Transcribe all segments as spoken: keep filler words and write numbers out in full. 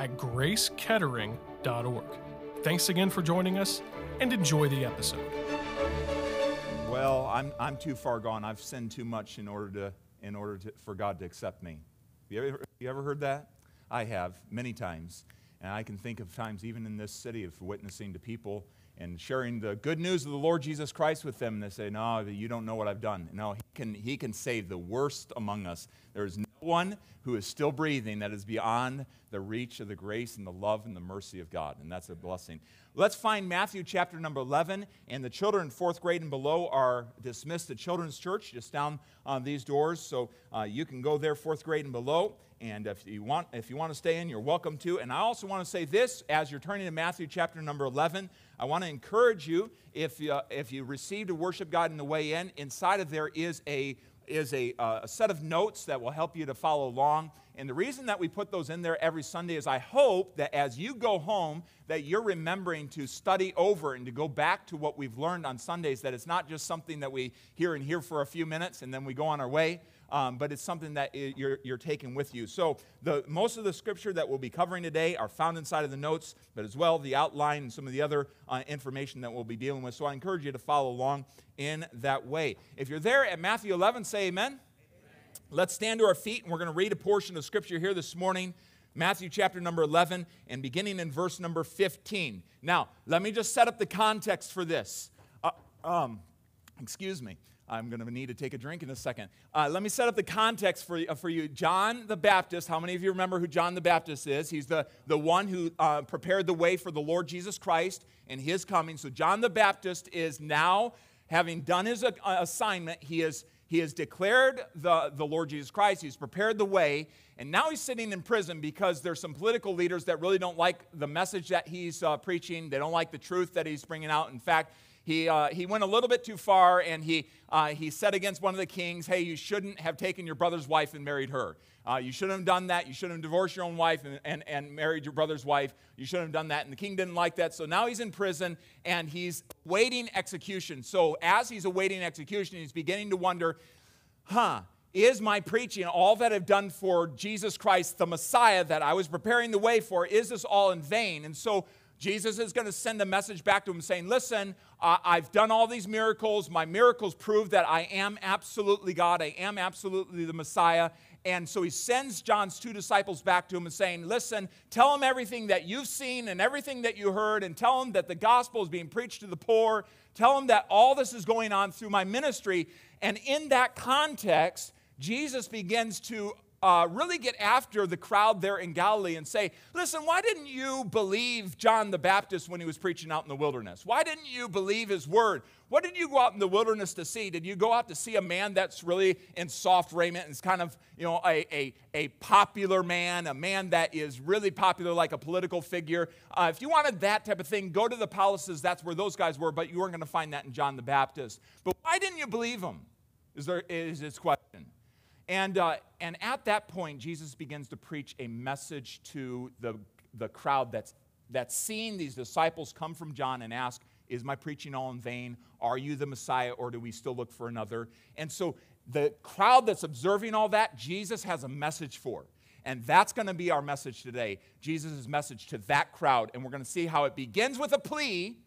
at grace kettering dot org. Thanks again for joining us, and enjoy the episode. Well, I'm I'm too far gone. I've sinned too much in order to in order to, for God to accept me. You ever you ever heard that? I have many times, and I can think of times even in this city of witnessing to people and sharing the good news of the Lord Jesus Christ with them, and they say, "No, you don't know what I've done." No, he can he can save the worst among us. There is no one who is still breathing that is beyond the reach of the grace and the love and the mercy of God, and that's a blessing. Let's find Matthew chapter number eleven, and the children fourth grade and below are dismissed to Children's Church just down on these doors, so uh, you can go there, fourth grade and below, and if you want if you want to stay in, you're welcome to. And I also want to say this, as you're turning to Matthew chapter number eleven, I want to encourage you, if you, uh, if you receive to worship God in the way in, inside of there is a is a, uh, a set of notes that will help you to follow along. And the reason that we put those in there every Sunday is I hope that as you go home, that you're remembering to study over and to go back to what we've learned on Sundays, that it's not just something that we hear and hear for a few minutes and then we go on our way, um, but it's something that it, you're, you're taking with you. So the most of the scripture that we'll be covering today are found inside of the notes, but as well the outline and some of the other uh, information that we'll be dealing with. So I encourage you to follow along in that way. If you're there at Matthew eleven, say amen. Let's stand to our feet, and we're going to read a portion of Scripture here this morning, Matthew chapter number eleven, and beginning in verse number fifteen. Now, let me just set up the context for this. Uh, um, excuse me. I'm going to need to take a drink in a second. Uh, let me set up the context for, uh, for you. John the Baptist, how many of you remember who John the Baptist is? He's the, the one who uh, prepared the way for the Lord Jesus Christ and his coming. So John the Baptist is now, having done his uh, assignment, he is... He has declared the, the Lord Jesus Christ. He's prepared the way. And now he's sitting in prison because there's some political leaders that really don't like the message that he's uh, preaching. They don't like the truth that he's bringing out. In fact, he uh, he went a little bit too far, and he uh, he said against one of the kings, "Hey, you shouldn't have taken your brother's wife and married her. Uh, you shouldn't have done that. You shouldn't have divorced your own wife and, and, and married your brother's wife. You shouldn't have done that." And the king didn't like that. So now he's in prison, and he's awaiting execution. So as he's awaiting execution, he's beginning to wonder, huh, is my preaching, all that I've done for Jesus Christ, the Messiah that I was preparing the way for, is this all in vain? And so Jesus is going to send a message back to him saying, listen, uh, I've done all these miracles. My miracles prove that I am absolutely God. I am absolutely the Messiah. And so he sends John's two disciples back to him and saying, listen, tell them everything that you've seen and everything that you heard, and tell them that the gospel is being preached to the poor. Tell them that all this is going on through my ministry. And in that context, Jesus begins to Uh, really get after the crowd there in Galilee and say, listen, why didn't you believe John the Baptist when he was preaching out in the wilderness? Why didn't you believe his word? What did you go out in the wilderness to see? Did you go out to see a man that's really in soft raiment and is kind of, you know, a, a, a popular man, a man that is really popular like a political figure? Uh, if you wanted that type of thing, go to the palaces. That's where those guys were, but you weren't going to find that in John the Baptist. But why didn't you believe him? Is there is his question. And uh, and at that point, Jesus begins to preach a message to the the crowd that's that's seeing these disciples come from John and ask, "Is my preaching all in vain? Are you the Messiah, or do we still look for another?" And so the crowd that's observing all that, Jesus has a message for, and that's going to be our message today. Jesus' message to that crowd, and we're going to see how it begins with a plea.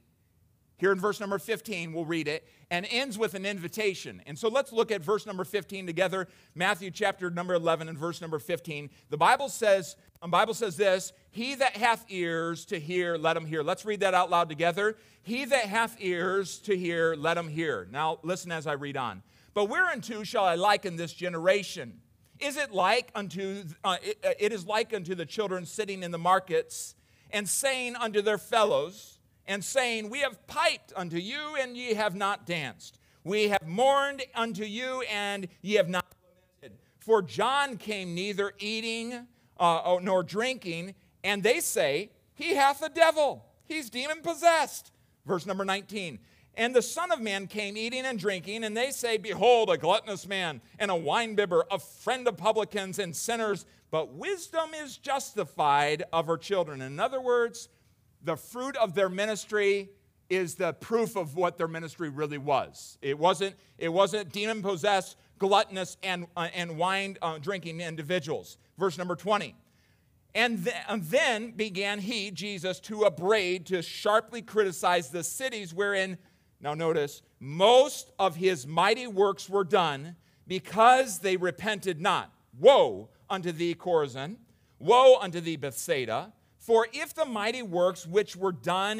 Here in verse number fifteen, we'll read it, and ends with an invitation. And so let's look at verse number fifteen together, Matthew chapter number eleven and verse number fifteen. The Bible says, the Bible says this, "He that hath ears to hear, let him hear." Let's read that out loud together. "He that hath ears to hear, let him hear." Now listen as I read on. "But whereunto shall I liken this generation? Is it like unto uh, it, it is like unto the children sitting in the markets, and saying unto their fellows, and saying, we have piped unto you, and ye have not danced. We have mourned unto you, and ye have not lamented. For John came neither eating uh, nor drinking, and they say, He hath a devil. He's demon-possessed. Verse number nineteen. And the Son of Man came eating and drinking, and they say, behold, a gluttonous man and a winebibber, a friend of publicans and sinners. But wisdom is justified of her children. In other words, the fruit of their ministry is the proof of what their ministry really was. It wasn't, it wasn't demon-possessed, gluttonous, and, uh, and wine-drinking uh, individuals. Verse number twenty. And, th- and then began he, Jesus, to upbraid, to sharply criticize the cities wherein, now notice, most of his mighty works were done, because they repented not. Woe unto thee, Chorazin! Woe unto thee, Bethsaida! For if the mighty works which were done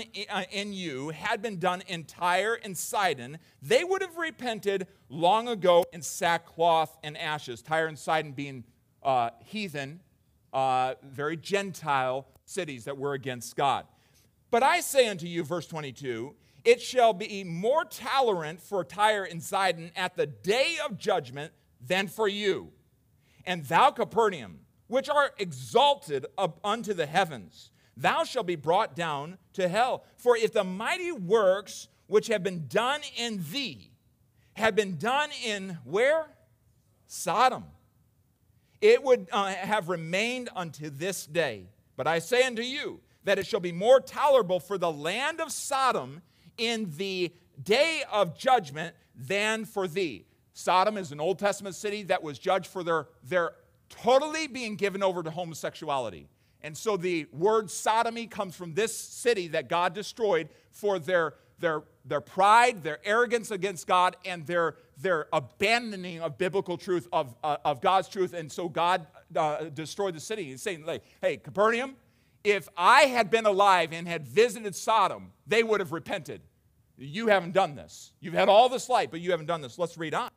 in you had been done in Tyre and Sidon, they would have repented long ago in sackcloth and ashes. Tyre and Sidon being uh, heathen, uh, very Gentile cities that were against God. But I say unto you, verse twenty-two, it shall be more tolerant for Tyre and Sidon at the day of judgment than for you. And thou, Capernaum, which are exalted up unto the heavens, thou shalt be brought down to hell. For if the mighty works which have been done in thee had been done in where? Sodom. It would uh, have remained unto this day. But I say unto you that it shall be more tolerable for the land of Sodom in the day of judgment than for thee. Sodom is an Old Testament city that was judged for their their. totally being given over to homosexuality. And so the word sodomy comes from this city that God destroyed for their, their, their pride, their arrogance against God, and their, their abandoning of biblical truth, of, uh, of God's truth. And so God uh, destroyed the city. He's saying, like, hey, Capernaum, if I had been alive and had visited Sodom, they would have repented. You haven't done this. You've had all this light, but you haven't done this. Let's read on.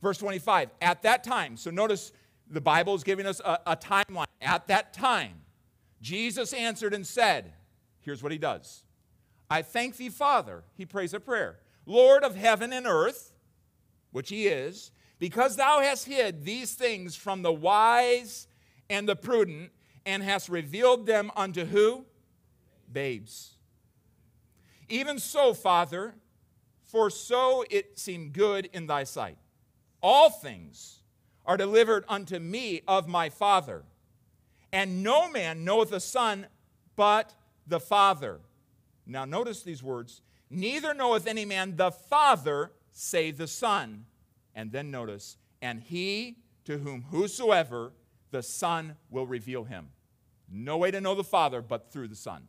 Verse twenty-five, at that time, so notice, the Bible is giving us a, a timeline. At that time, Jesus answered and said, here's what he does. I thank thee, Father, he prays a prayer, Lord of heaven and earth, which he is, because thou hast hid these things from the wise and the prudent, and hast revealed them unto who? Babes. Even so, Father, for so it seemed good in thy sight. All things are delivered unto me of my Father. And no man knoweth the Son but the Father. Now notice these words. Neither knoweth any man the Father save the Son. And then notice, and he to whom whosoever the Son will reveal him. No way to know the Father but through the Son.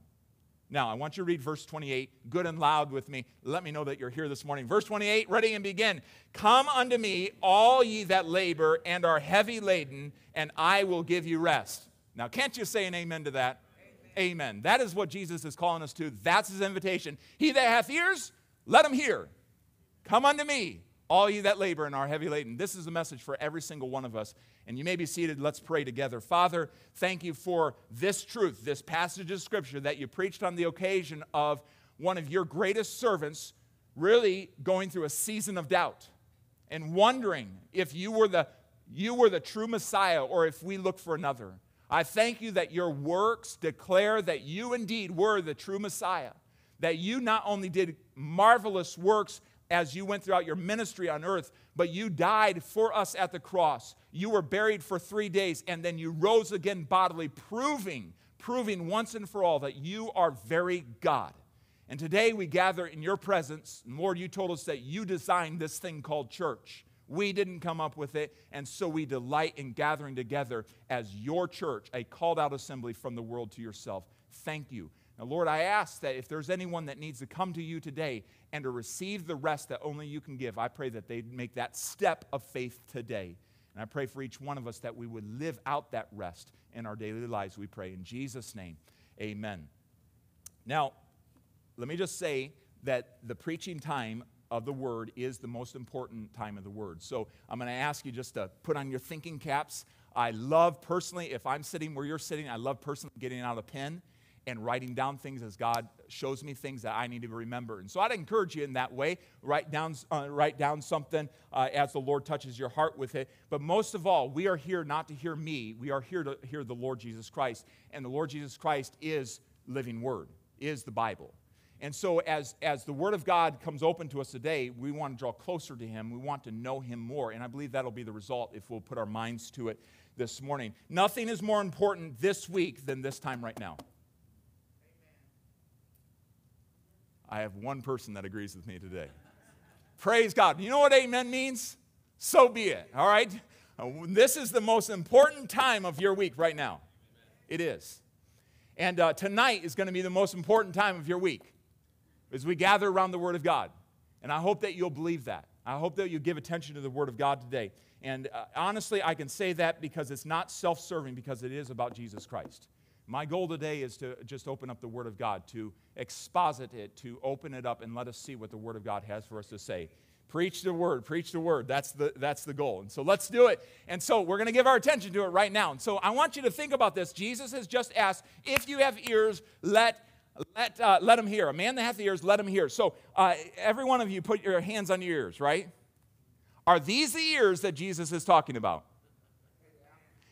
Now I want you to read verse twenty-eight good and loud with me. Let me know that you're here this morning. Verse twenty-eight, ready and begin. Come unto me, all ye that labor and are heavy laden, and I will give you rest. Now, can't you say an amen to that? Amen. Amen. That is what Jesus is calling us to. That's his invitation. He that hath ears, let him hear. Come unto me, all ye that labor and are heavy laden. This is the message for every single one of us. And you may be seated. Let's pray together. Father, thank you for this truth, this passage of Scripture that you preached on the occasion of one of your greatest servants really going through a season of doubt and wondering if you were the, you were the true Messiah or if we look for another. I thank you that your works declare that you indeed were the true Messiah, that you not only did marvelous works as you went throughout your ministry on earth, but you died for us at the cross. You were buried for three days, and then you rose again bodily, proving, proving once and for all that you are very God. And today we gather in your presence, and Lord, you told us that you designed this thing called church. We didn't come up with it, and so we delight in gathering together as your church, a called-out assembly from the world to yourself. Thank you. Now, Lord, I ask that if there's anyone that needs to come to you today and to receive the rest that only you can give, I pray that they make that step of faith today. And I pray for each one of us that we would live out that rest in our daily lives, we pray. In Jesus' name, amen. Now, let me just say that the preaching time of the Word is the most important time of the Word. So I'm going to ask you just to put on your thinking caps. I love personally, if I'm sitting where you're sitting, I love personally getting out a pen and writing down things as God shows me things that I need to remember. And so I'd encourage you in that way, write down, uh, write down something uh, as the Lord touches your heart with it. But most of all, we are here not to hear me. We are here to hear the Lord Jesus Christ. And the Lord Jesus Christ is living word, is the Bible. And so as, as the Word of God comes open to us today, we want to draw closer to Him. We want to know Him more. And I believe that'll be the result if we'll put our minds to it this morning. Nothing is more important this week than this time right now. I have one person that agrees with me today. Praise God. You know what amen means? So be it. All right? This is the most important time of your week right now. It is. And uh, tonight is going to be the most important time of your week as we gather around the Word of God. And I hope that you'll believe that. I hope that you give attention to the Word of God today. And uh, honestly, I can say that because it's not self-serving, because it is about Jesus Christ. My goal today is to just open up the Word of God, to exposit it, to open it up and let us see what the Word of God has for us to say. Preach the Word, preach the Word. That's the, that's the goal. And so let's do it. And so we're going to give our attention to it right now. And so I want you to think about this. Jesus has just asked, if you have ears, let let uh, let them hear. A man that hath ears, let him hear. So uh, every one of you put your hands on your ears, right? Are these the ears that Jesus is talking about?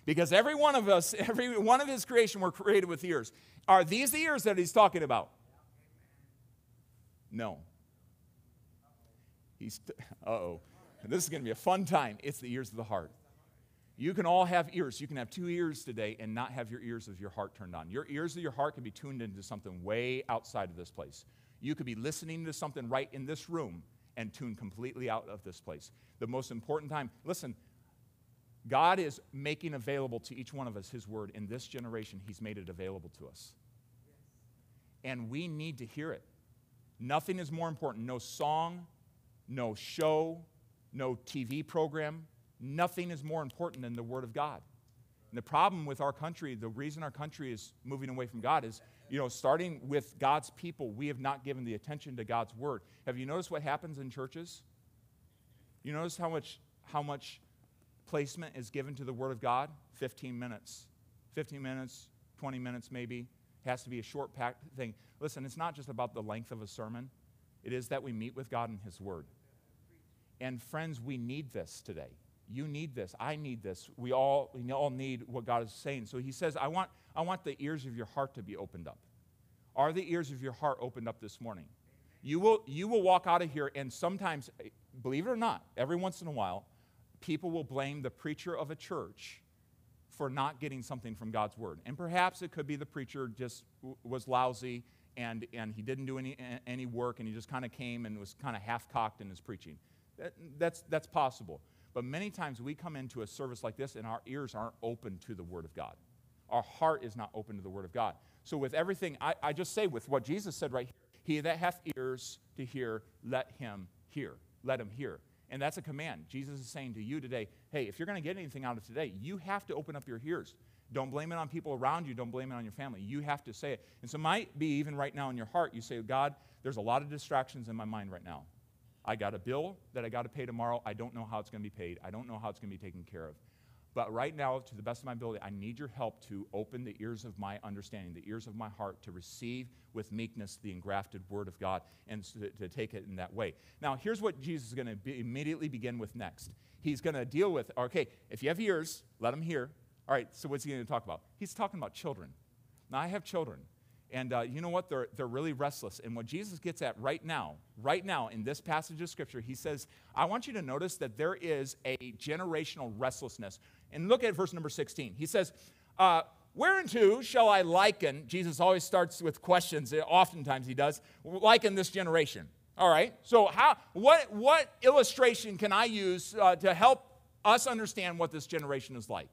Because every one of us, every one of His creation were created with ears. Are these the ears that He's talking about? No. He's, t- uh-oh, this is going to be a fun time. It's the ears of the heart. You can all have ears. You can have two ears today and not have your ears of your heart turned on. Your ears of your heart can be tuned into something way outside of this place. You could be listening to something right in this room and tuned completely out of this place. The most important time, listen, God is making available to each one of us His Word. In this generation, He's made it available to us. And we need to hear it. Nothing is more important. No song, no show, no T V program. Nothing is more important than the Word of God. And the problem with our country, the reason our country is moving away from God is, you know, starting with God's people, we have not given the attention to God's Word. Have you noticed what happens in churches? You notice how much how much placement is given to the Word of God? fifteen minutes. fifteen minutes, twenty minutes maybe. It has to be a short packed thing. Listen, it's not just about the length of a sermon. It is that we meet with God in His Word. And friends, we need this today. You need this. I need this. We all, we all need what God is saying. So He says, I want, I want the ears of your heart to be opened up. Are the ears of your heart opened up this morning? You will, you will walk out of here, and sometimes, believe it or not, every once in a while, people will blame the preacher of a church for not getting something from God's Word. And perhaps it could be the preacher just w- was lousy, And, and he didn't do any any work, and he just kind of came and was kind of half-cocked in his preaching. That, that's, that's possible. But many times we come into a service like this, and our ears aren't open to the Word of God. Our heart is not open to the Word of God. So with everything, I, I just say with what Jesus said right here, he that hath ears to hear, let him hear. Let him hear. And that's a command. Jesus is saying to you today, hey, if you're going to get anything out of today, you have to open up your ears. Don't blame it on people around you. Don't blame it on your family. You have to say it. And so it might be even right now in your heart, you say, God, there's a lot of distractions in my mind right now. I got a bill that I got to pay tomorrow. I don't know how it's going to be paid. I don't know how it's going to be taken care of. But right now, to the best of my ability, I need your help to open the ears of my understanding, the ears of my heart, to receive with meekness the engrafted Word of God and to, to take it in that way. Now, here's what Jesus is going to be, immediately begin with next. He's going to deal with, okay, if you have ears, let them hear. All right, so what's he going to talk about? He's talking about children. Now, I have children, and uh, you know what? They're, they're really restless. And what Jesus gets at right now, right now in this passage of Scripture, he says, I want you to notice that there is a generational restlessness. And look at verse number sixteen. He says, uh, whereunto shall I liken? Jesus always starts with questions. Oftentimes he does. Liken this generation. All right, so how? what, what illustration can I use uh, to help us understand what this generation is like?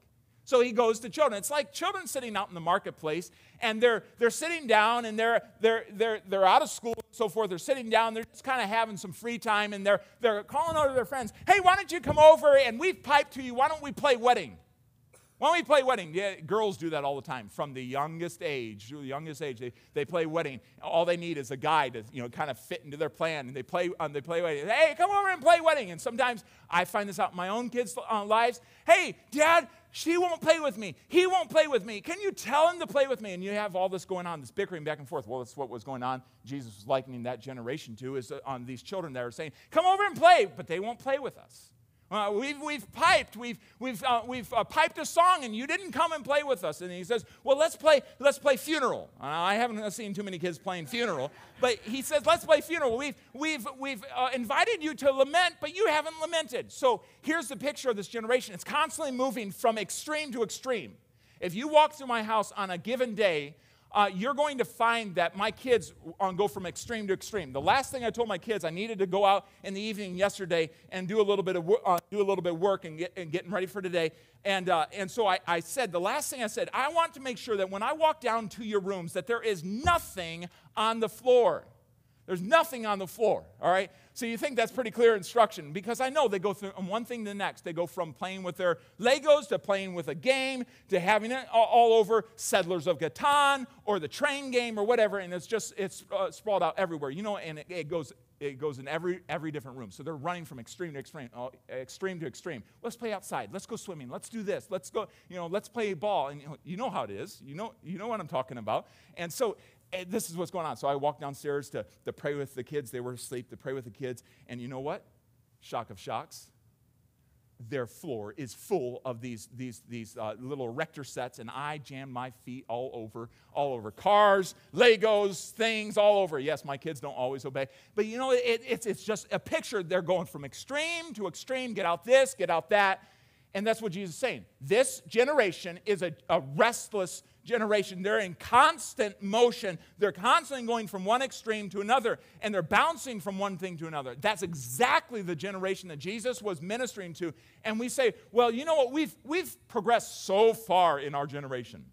So he goes to children. It's like children sitting out in the marketplace, and they're they're sitting down, and they're they're they're they're out of school and so forth. They're sitting down. They're just kind of having some free time, and they're they're calling over their friends. Hey, why don't you come over? And we've piped to you. Why don't we play wedding? Why don't we play wedding? Yeah, girls do that all the time. From the youngest age, the youngest age, they, they play wedding. All they need is a guy to, you know, kind of fit into their plan, and they play um, they play wedding. Hey, come over and play wedding. And sometimes I find this out in my own kids' uh, lives. Hey, Dad. She won't play with me. He won't play with me. Can you tell him to play with me? And you have all this going on, this bickering back and forth. Well, that's what was going on. Jesus was likening that generation to is on these children that are saying, come over and play, but they won't play with us. Uh, we've, we've piped, we've, we've, uh, we've uh, piped a song, and you didn't come and play with us. And he says, well, let's play, let's play funeral. Uh, I haven't seen too many kids playing funeral, but he says, let's play funeral. We've, we've, we've uh, invited you to lament, but you haven't lamented. So here's the picture of this generation. It's constantly moving from extreme to extreme. If you walk through my house on a given day, Uh, you're going to find that my kids go from extreme to extreme. The last thing I told my kids, I needed to go out in the evening yesterday and do a little bit of wor- uh, do a little bit of work and, get, and getting ready for today. And uh, and so I, I said, the last thing I said, I want to make sure that when I walk down to your rooms that there is nothing on the floor. There's nothing on the floor, all right? So you think that's pretty clear instruction, because I know they go from one thing to the next. They go from playing with their Legos to playing with a game to having it all over Settlers of Catan or the train game or whatever, and it's just it's uh, sprawled out everywhere, you know, and it, it goes it goes in every every different room. So they're running from extreme to extreme, uh, extreme to extreme. Let's play outside. Let's go swimming. Let's do this. Let's go, you know, let's play ball. And you know, you know how it is. You know, you know what I'm talking about. And so this is what's going on. So I walked downstairs to, to pray with the kids. They were asleep, to pray with the kids. And you know what? Shock of shocks. Their floor is full of these, these, these uh, little erector sets, and I jammed my feet all over, all over cars, Legos, things, all over. Yes, my kids don't always obey. But you know, it, it's, it's just a picture. They're going from extreme to extreme. Get out this, get out that. And that's what Jesus is saying. This generation is a, a restless generation. generation. They're in constant motion. They're constantly going from one extreme to another, and they're bouncing from one thing to another. That's exactly the generation that Jesus was ministering to. And we say, well, you know what? We've, we've progressed so far in our generation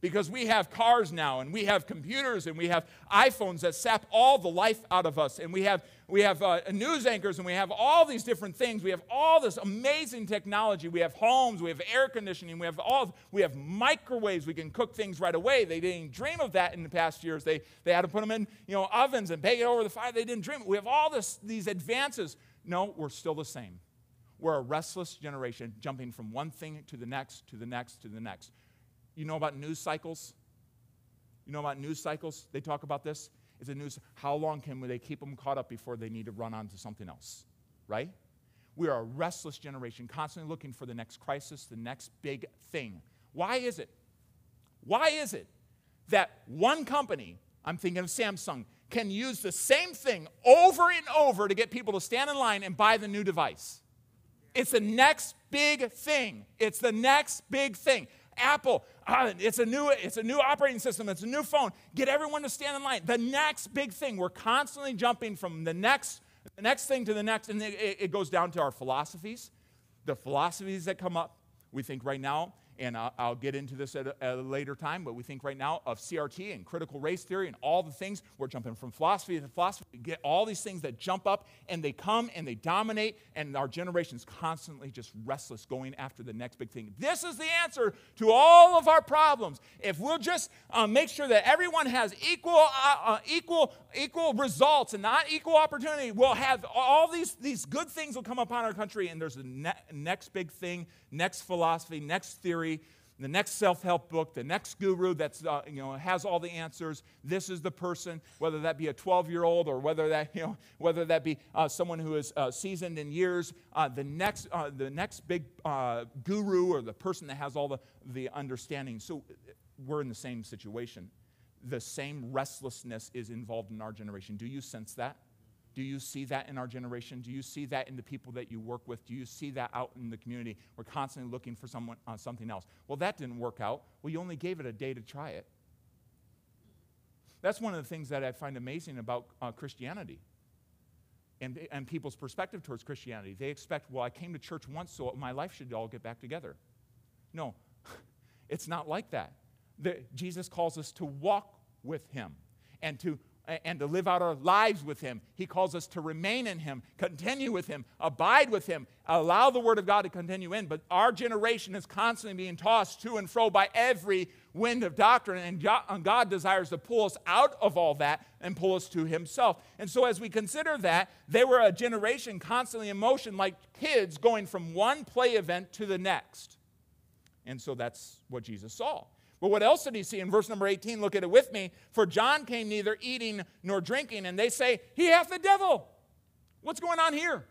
because we have cars now, and we have computers, and we have iPhones that sap all the life out of us, and we have We have uh, news anchors, and we have all these different things. We have all this amazing technology. We have homes. We have air conditioning. We have all. We have microwaves. We can cook things right away. They didn't dream of that in the past years. They they had to put them in you know ovens and bake it over the fire. They didn't dream. We have all this these advances. No, we're still the same. We're a restless generation, jumping from one thing to the next, to the next, to the next. You know about news cycles? You know about news cycles? They talk about this. It's a news. How long can they keep them caught up before they need to run on to something else, right? We are a restless generation, constantly looking for the next crisis, the next big thing. Why is it? Why is it that one company, I'm thinking of Samsung, can use the same thing over and over to get people to stand in line and buy the new device? It's the next big thing. It's the next big thing. Apple, ah, it's a new, it's a new operating system, it's a new phone. Get everyone to stand in line. The next big thing. We're constantly jumping from the next, the next thing to the next, and it, it goes down to our philosophies, the philosophies that come up. We think right now, and I'll, I'll get into this at a, at a later time, but we think right now of C R T and critical race theory and all the things. We're jumping from philosophy to philosophy. We get all these things that jump up, and they come, and they dominate, and our generation's constantly just restless, going after the next big thing. This is the answer to all of our problems. If we'll just uh, make sure that everyone has equal, uh, uh, equal, equal results and not equal opportunity, we'll have all these, these good things will come upon our country, and there's the ne- next big thing, next philosophy, next theory, the next self-help book, the next guru that's uh, you know has all the answers. This is the person, whether that be a twelve-year-old or whether that you know whether that be uh, someone who is uh, seasoned in years. Uh, the next uh, the next big uh, guru or the person that has all the the understanding. So we're in the same situation. The same restlessness is involved in our generation. Do you sense that? Do you see that in our generation? Do you see that in the people that you work with? Do you see that out in the community? We're constantly looking for someone, uh, something else. Well, that didn't work out. Well, you only gave it a day to try it. That's one of the things that I find amazing about uh, Christianity and, and people's perspective towards Christianity. They expect, well, I came to church once, so my life should all get back together. No, it's not like that. The, Jesus calls us to walk with him and to and to live out our lives with him. He calls us to remain in him, continue with him, abide with him, allow the word of God to continue in. But our generation is constantly being tossed to and fro by every wind of doctrine, and God desires to pull us out of all that and pull us to himself. And so as we consider that, they were a generation constantly in motion, like kids going from one play event to the next. And so that's what Jesus saw. But what else did he see? In verse number eighteen, look at it with me. For John came neither eating nor drinking, and they say, he hath the devil. What's going on here?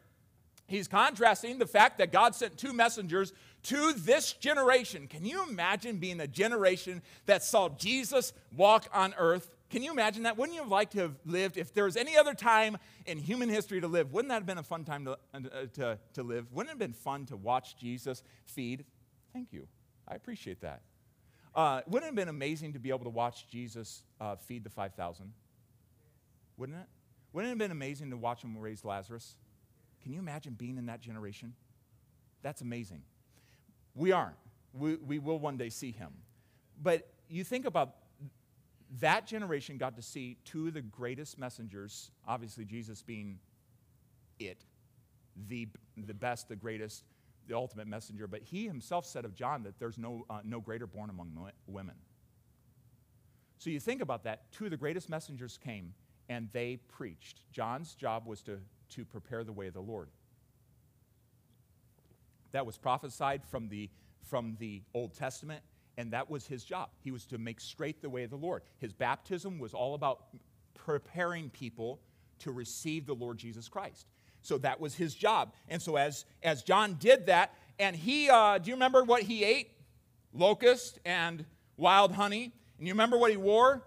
He's contrasting the fact that God sent two messengers to this generation. Can you imagine being a generation that saw Jesus walk on earth? Can you imagine that? Wouldn't you have liked to have lived, if there was any other time in human history to live, wouldn't that have been a fun time to, uh, to, to live? Wouldn't it have been fun to watch Jesus feed? Thank you. I appreciate that. Uh, wouldn't it have been amazing to be able to watch Jesus uh, feed the five thousand? Wouldn't it? Wouldn't it have been amazing to watch him raise Lazarus? Can you imagine being in that generation? That's amazing. We aren't. We, we will one day see him. But you think about that generation got to see two of the greatest messengers, obviously Jesus being it, the, the best, the greatest, the ultimate messenger. But he himself said of John that there's no, uh, no greater born among women. So you think about that. Two of the greatest messengers came, and they preached. John's job was to, to prepare the way of the Lord. That was prophesied from the, from the Old Testament, and that was his job. He was to make straight the way of the Lord. His baptism was all about preparing people to receive the Lord Jesus Christ. So that was his job. And so as, as John did that, and he, uh, do you remember what he ate? Locusts and wild honey. And you remember what he wore?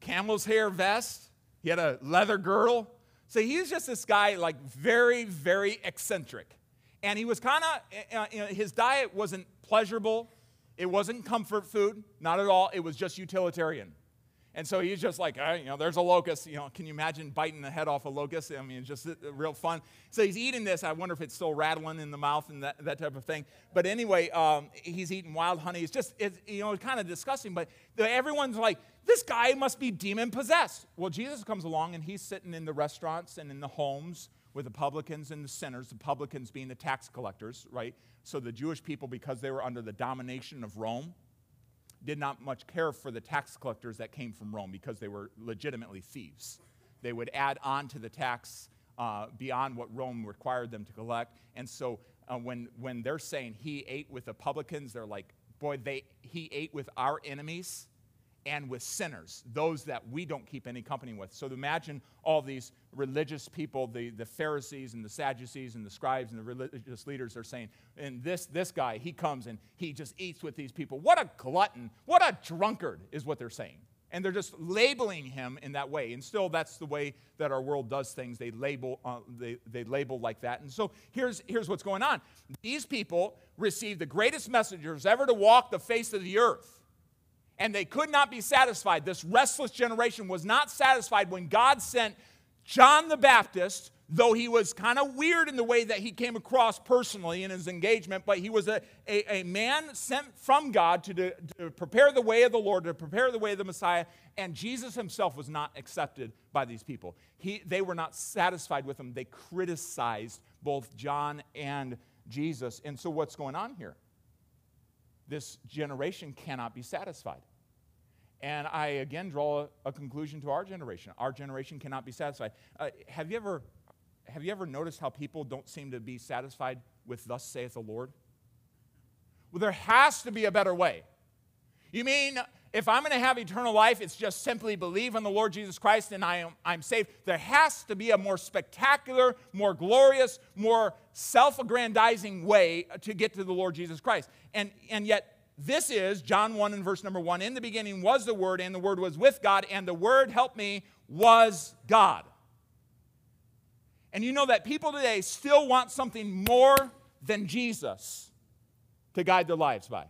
Camel's hair vest. He had a leather girdle. So he was just this guy, like, very, very eccentric. And he was kind of, uh, you know, his diet wasn't pleasurable. It wasn't comfort food, not at all. It was just utilitarian. And so he's just like, right, you know, there's a locust. You know, can you imagine biting the head off a locust? I mean, it's just real fun. So he's eating this. I wonder if it's still rattling in the mouth and that, that type of thing. But anyway, um, he's eating wild honey. It's just, it's, you know, kind of disgusting. But everyone's like, this guy must be demon-possessed. Well, Jesus comes along, and he's sitting in the restaurants and in the homes with the publicans and the sinners, the publicans being the tax collectors, right? So the Jewish people, because they were under the domination of Rome, did not much care for the tax collectors that came from Rome because they were legitimately thieves. They would add on to the tax uh, beyond what Rome required them to collect. And so uh, when, when they're saying he ate with the publicans, they're like, boy, they he ate with our enemies and with sinners, those that we don't keep any company with. So imagine all these religious people, the, the Pharisees and the Sadducees and the scribes and the religious leaders are saying, and this, this guy, he comes and he just eats with these people. What a glutton, what a drunkard is what they're saying. And they're just labeling him in that way. And still, that's the way that our world does things. They label, uh, they, they label like that. And so here's, here's what's going on. These people received the greatest messengers ever to walk the face of the earth. And they could not be satisfied. This restless generation was not satisfied when God sent John the Baptist, though he was kind of weird in the way that he came across personally in his engagement, but he was a, a, a man sent from God to, to, to prepare the way of the Lord, to prepare the way of the Messiah, and Jesus himself was not accepted by these people. He, they were not satisfied with him. They criticized both John and Jesus. And so what's going on here? This generation cannot be satisfied. And I, again, draw a, a conclusion to our generation. Our generation cannot be satisfied. Uh, have you ever, have you ever noticed how people don't seem to be satisfied with thus saith the Lord? Well, there has to be a better way. You mean if I'm going to have eternal life, it's just simply believe on the Lord Jesus Christ and I am, I'm saved? There has to be a more spectacular, more glorious, more self-aggrandizing way to get to the Lord Jesus Christ. And, and yet, this is John one and verse number one. In the beginning was the Word, and the Word was with God, and the Word, help me, was God. And you know that people today still want something more than Jesus to guide their lives by.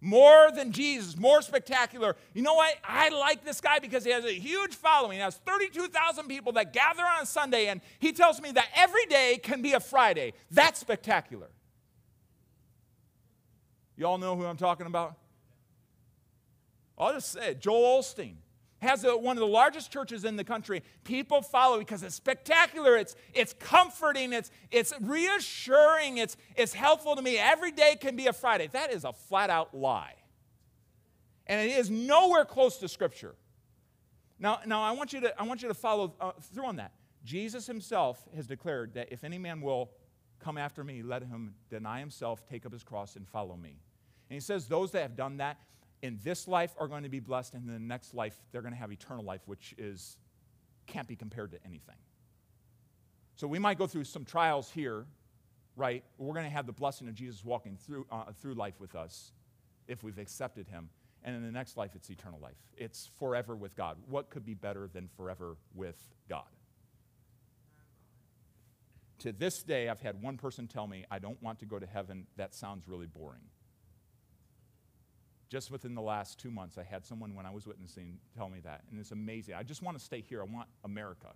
More than Jesus, more spectacular. You know what? I like this guy because he has a huge following. He has thirty-two thousand people that gather on a Sunday, and he tells me that every day can be a Friday. That's spectacular. You all know who I'm talking about? I'll just say it. Joel Osteen has a, one of the largest churches in the country. People follow because it's spectacular. It's, it's comforting. It's, it's reassuring. It's, it's helpful to me. Every day can be a Friday. That is a flat-out lie. And it is nowhere close to Scripture. Now, now I, want you to, I want you to follow uh, through on that. Jesus himself has declared that if any man will come after me, let him deny himself, take up his cross, and follow me. And he says those that have done that in this life are going to be blessed, and in the next life, they're going to have eternal life, which is can't be compared to anything. So we might go through some trials here, right? We're going to have the blessing of Jesus walking through, uh, through life with us if we've accepted him. And in the next life, it's eternal life. It's forever with God. What could be better than forever with God? To this day, I've had one person tell me, I don't want to go to heaven. That sounds really boring. Just within the last two months, I had someone when I was witnessing tell me that. And it's amazing. I just want to stay here. I want America.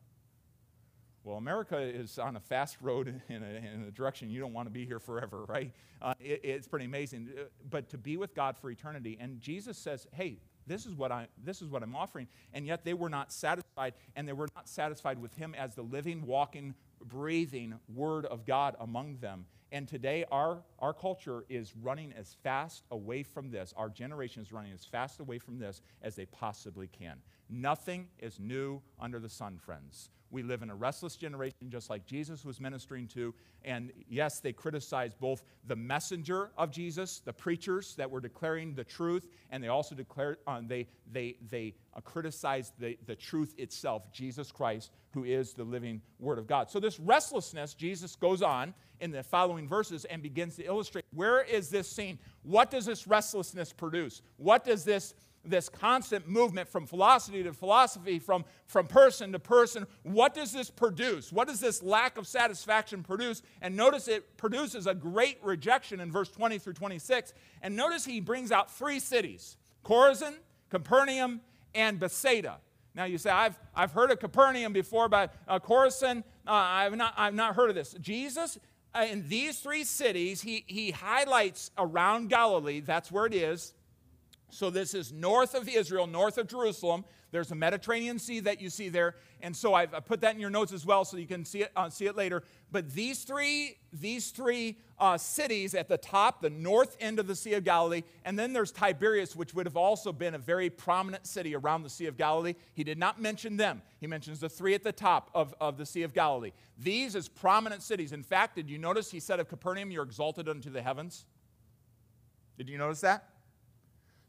Well, America is on a fast road in a, in a direction you don't want to be here forever, right? Uh, it, it's pretty amazing. But to be with God for eternity, and Jesus says, hey, this is what I this is what I'm offering. And yet they were not satisfied, and they were not satisfied with him as the living, walking, breathing Word of God among them. And today our, our culture is running as fast away from this. Our generation is running as fast away from this as they possibly can. Nothing is new under the sun, friends. We live in a restless generation just like Jesus was ministering to. And yes, they criticized both the messenger of Jesus, the preachers that were declaring the truth, and they also declared, uh, they, they, they uh, criticized the, the truth itself, Jesus Christ, who is the living Word of God. So this restlessness, Jesus goes on in the following verses and begins to illustrate, where is this seen? What does this restlessness produce? What does this this constant movement from philosophy to philosophy, from, from person to person, what does this produce? What does this lack of satisfaction produce? And notice it produces a great rejection in verse twenty through twenty-six. And notice he brings out three cities, Chorazin, Capernaum, and Bethsaida. Now you say, I've, I've heard of Capernaum before, but uh, Chorazin, uh, I've, not, I've not heard of this. Jesus, uh, in these three cities, he, he highlights around Galilee, that's where it is. So this is north of Israel, north of Jerusalem. There's a Mediterranean Sea that you see there. And so I've I put that in your notes as well so you can see it, uh, see it later. But these three, these three uh, cities at the top, the north end of the Sea of Galilee, and then there's Tiberias, which would have also been a very prominent city around the Sea of Galilee. He did not mention them. He mentions the three at the top of, of the Sea of Galilee. These as prominent cities. In fact, did you notice he said of Capernaum, you're exalted unto the heavens? Did you notice that?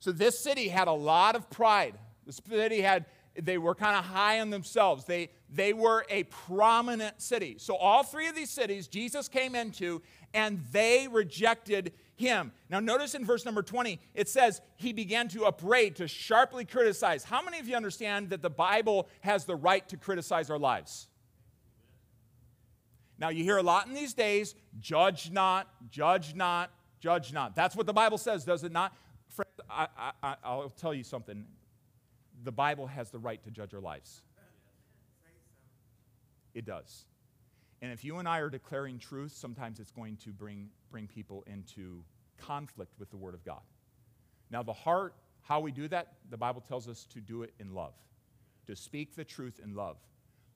So this city had a lot of pride. This city had, they were kind of high on themselves. They, they were a prominent city. So all three of these cities Jesus came into, and they rejected him. Now notice in verse number twenty, it says he began to upbraid, to sharply criticize. How many of you understand that the Bible has the right to criticize our lives? Now you hear a lot in these days, judge not, judge not, judge not. That's what the Bible says, does it not? Friends, I, I, I'll tell you something. The Bible has the right to judge our lives. It does. And if you and I are declaring truth, sometimes it's going to bring, bring people into conflict with the Word of God. Now, the heart, how we do that, the Bible tells us to do it in love, to speak the truth in love.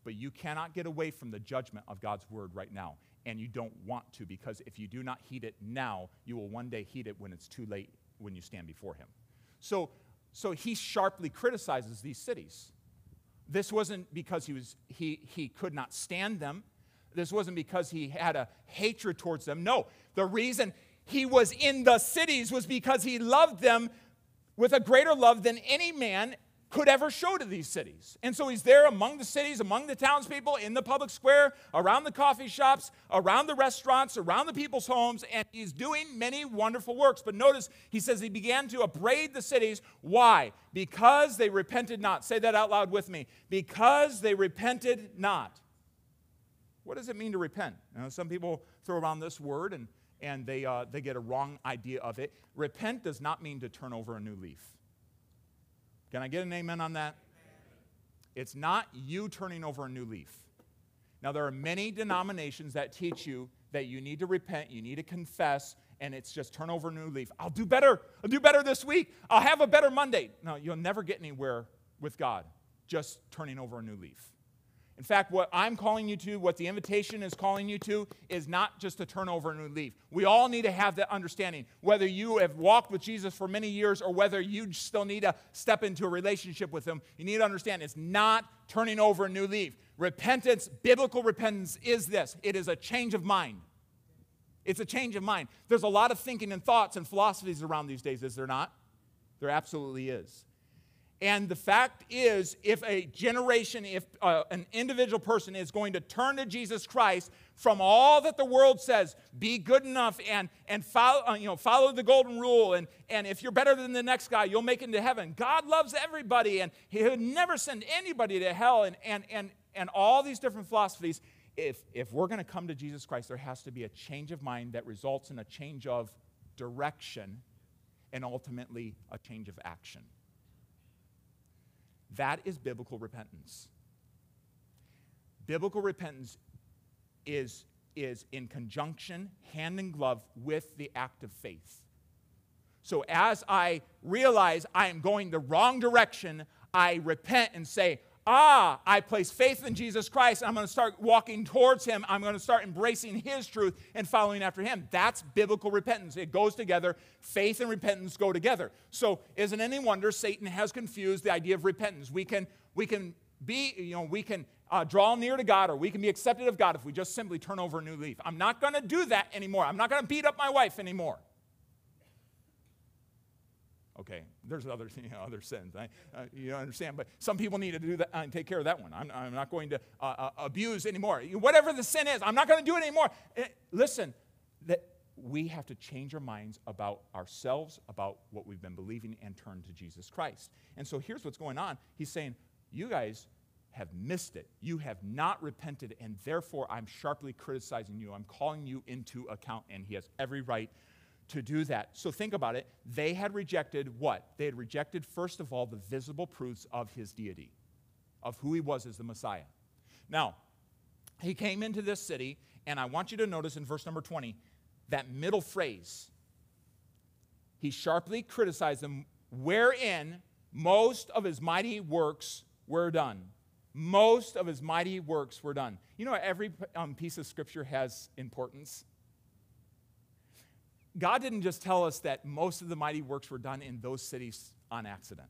But you cannot get away from the judgment of God's Word right now. And you don't want to, because if you do not heed it now, you will one day heed it when it's too late, when you stand before him. So, so he sharply criticizes these cities. This wasn't because he was he he could not stand them. This wasn't because he had a hatred towards them. No, the reason he was in the cities was because he loved them with a greater love than any man could ever show to these cities. And so he's there among the cities, among the townspeople, in the public square, around the coffee shops, around the restaurants, around the people's homes, and he's doing many wonderful works. But notice, he says he began to upbraid the cities. Why? Because they repented not. Say that out loud with me. Because they repented not. What does it mean to repent? You know, some people throw around this word, and, and they, uh, they get a wrong idea of it. Repent does not mean to turn over a new leaf. Can I get an amen on that? It's not you turning over a new leaf. Now, there are many denominations that teach you that you need to repent, you need to confess, and it's just turn over a new leaf. I'll do better. I'll do better this week. I'll have a better Monday. No, you'll never get anywhere with God just turning over a new leaf. In fact, what I'm calling you to, what the invitation is calling you to, is not just to turn over a new leaf. We all need to have that understanding. Whether you have walked with Jesus for many years or whether you still need to step into a relationship with him, you need to understand it's not turning over a new leaf. Repentance, biblical repentance, is this. It is a change of mind. It's a change of mind. There's a lot of thinking and thoughts and philosophies around these days, is there not? There absolutely is. And the fact is, if a generation, if uh, an individual person is going to turn to Jesus Christ from all that the world says, be good enough and, and follow, uh, you know, follow the golden rule, and, and if you're better than the next guy, you'll make it into heaven. God loves everybody, and he would never send anybody to hell, and, and, and, and all these different philosophies. If, if we're going to come to Jesus Christ, there has to be a change of mind that results in a change of direction and ultimately a change of action. That is biblical repentance. Biblical repentance is, is in conjunction, hand in glove, with the act of faith. So as I realize I am going the wrong direction, I repent and say, ah, I place faith in Jesus Christ. I'm going to start walking towards him. I'm going to start embracing his truth and following after him. That's biblical repentance. It goes together. Faith and repentance go together. So isn't any wonder Satan has confused the idea of repentance. We can, we can be, you know, we can uh, draw near to God, or we can be accepted of God if we just simply turn over a new leaf. I'm not going to do that anymore. I'm not going to beat up my wife anymore. Okay, there's other, you know, other sins, I, uh, you understand, but some people need to do that and take care of that one. I'm, I'm not going to uh, uh, abuse anymore. Whatever the sin is, I'm not going to do it anymore. It, listen, that we have to change our minds about ourselves, about what we've been believing, and turn to Jesus Christ. And so here's what's going on. He's saying, you guys have missed it. You have not repented, and therefore I'm sharply criticizing you. I'm calling you into account, and he has every right to do that. So think about it. They had rejected what? They had rejected, first of all, the visible proofs of his deity, of who he was as the Messiah. Now, he came into this city, and I want you to notice in verse number twenty, that middle phrase. He sharply criticized them, wherein most of his mighty works were done. Most of his mighty works were done. You know, every um, piece of Scripture has importance. God didn't just tell us that most of the mighty works were done in those cities on accident.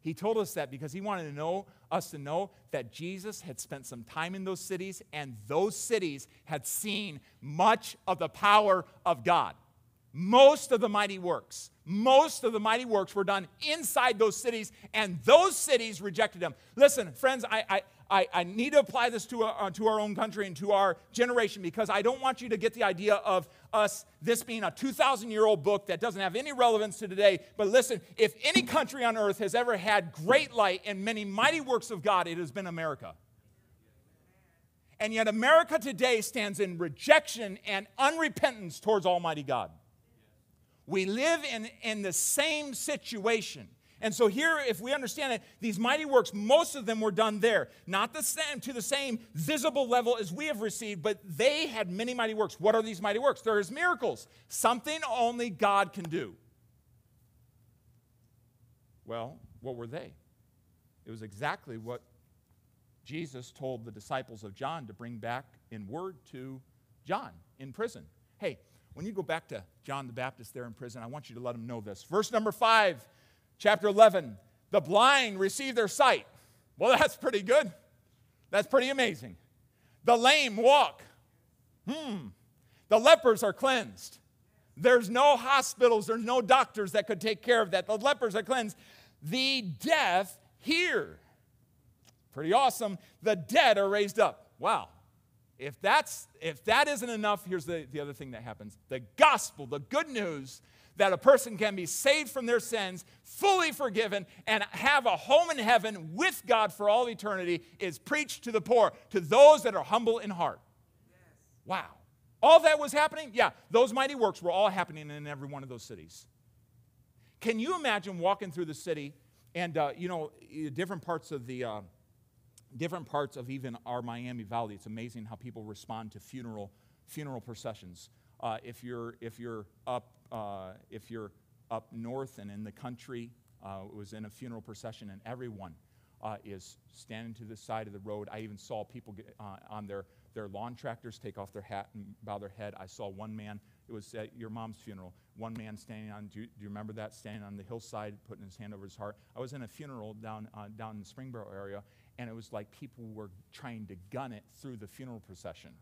He told us that because he wanted to know, us to know that Jesus had spent some time in those cities, and those cities had seen much of the power of God. Most of the mighty works, most of the mighty works were done inside those cities, and those cities rejected him. Listen, friends, I... I I, I need to apply this to our, uh, to our own country and to our generation, because I don't want you to get the idea of us, this being a two thousand year old book that doesn't have any relevance to today. But listen, if any country on earth has ever had great light and many mighty works of God, it has been America. And yet America today stands in rejection and unrepentance towards Almighty God. We live in, in the same situation. And so here, if we understand it, these mighty works, most of them were done there. Not the same, to the same visible level as we have received, but they had many mighty works. What are these mighty works? There is miracles. Something only God can do. Well, what were they? It was exactly what Jesus told the disciples of John to bring back in word to John in prison. Hey, when you go back to John the Baptist there in prison, I want you to let him know this. Verse number five. Chapter eleven, the blind receive their sight. Well, that's pretty good. That's pretty amazing. The lame walk. Hmm. The lepers are cleansed. There's no hospitals. There's no doctors that could take care of that. The lepers are cleansed. The deaf hear. Pretty awesome. The dead are raised up. Wow. If that's, if that isn't enough, here's the, the other thing that happens. The gospel, the good news, that a person can be saved from their sins, fully forgiven, and have a home in heaven with God for all eternity, is preached to the poor, to those that are humble in heart. Yes. Wow. All that was happening? Yeah, those mighty works were all happening in every one of those cities. Can you imagine walking through the city and, uh, you know, different parts of the, uh, different parts of even our Miami Valley, it's amazing how people respond to funeral, funeral processions. Uh, if you're, if you're up, Uh, if you're up north and in the country, uh, it was in a funeral procession, and everyone uh, is standing to the side of the road. I even saw people get, uh, on their, their lawn tractors take off their hat and bow their head. I saw one man, it was at your mom's funeral, one man standing on, do you, do you remember that? Standing on the hillside, putting his hand over his heart. I was in a funeral down, uh, down in the Springboro area, and it was like people were trying to gun it through the funeral procession.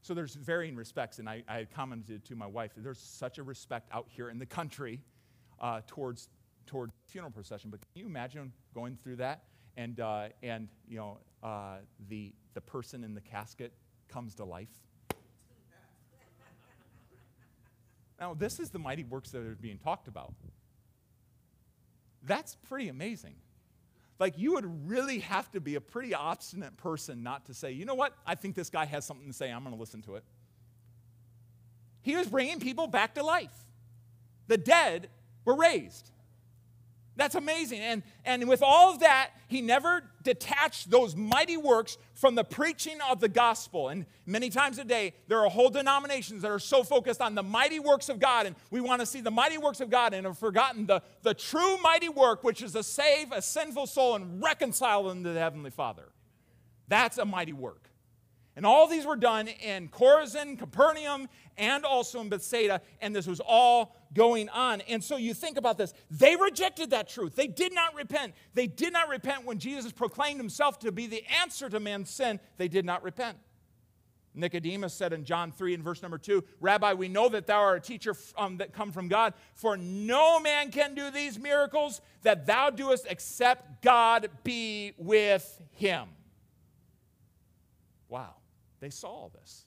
So there's varying respects, and I, I commented to my wife, there's such a respect out here in the country uh, towards toward funeral procession. But can you imagine going through that, and uh, and you know uh, the the person in the casket comes to life? Now, this is the mighty works that are being talked about. That's pretty amazing. Like, you would really have to be a pretty obstinate person not to say, you know what, I think this guy has something to say, I'm going to listen to it. He was bringing people back to life. The dead were raised. That's amazing. And, and with all of that, he never detached those mighty works from the preaching of the gospel. And many times a day, there are whole denominations that are so focused on the mighty works of God, and we want to see the mighty works of God, and have forgotten the, the true mighty work, which is to save a sinful soul and reconcile them to the Heavenly Father. That's a mighty work. And all these were done in Chorazin, Capernaum, and also in Bethsaida, and this was all going on. And so you think about this. They rejected that truth. They did not repent. They did not repent when Jesus proclaimed himself to be the answer to man's sin. They did not repent. Nicodemus said in John three and verse number two, Rabbi, we know that thou art a teacher um, that come from God, for no man can do these miracles that thou doest except God be with him. Wow. They saw all this.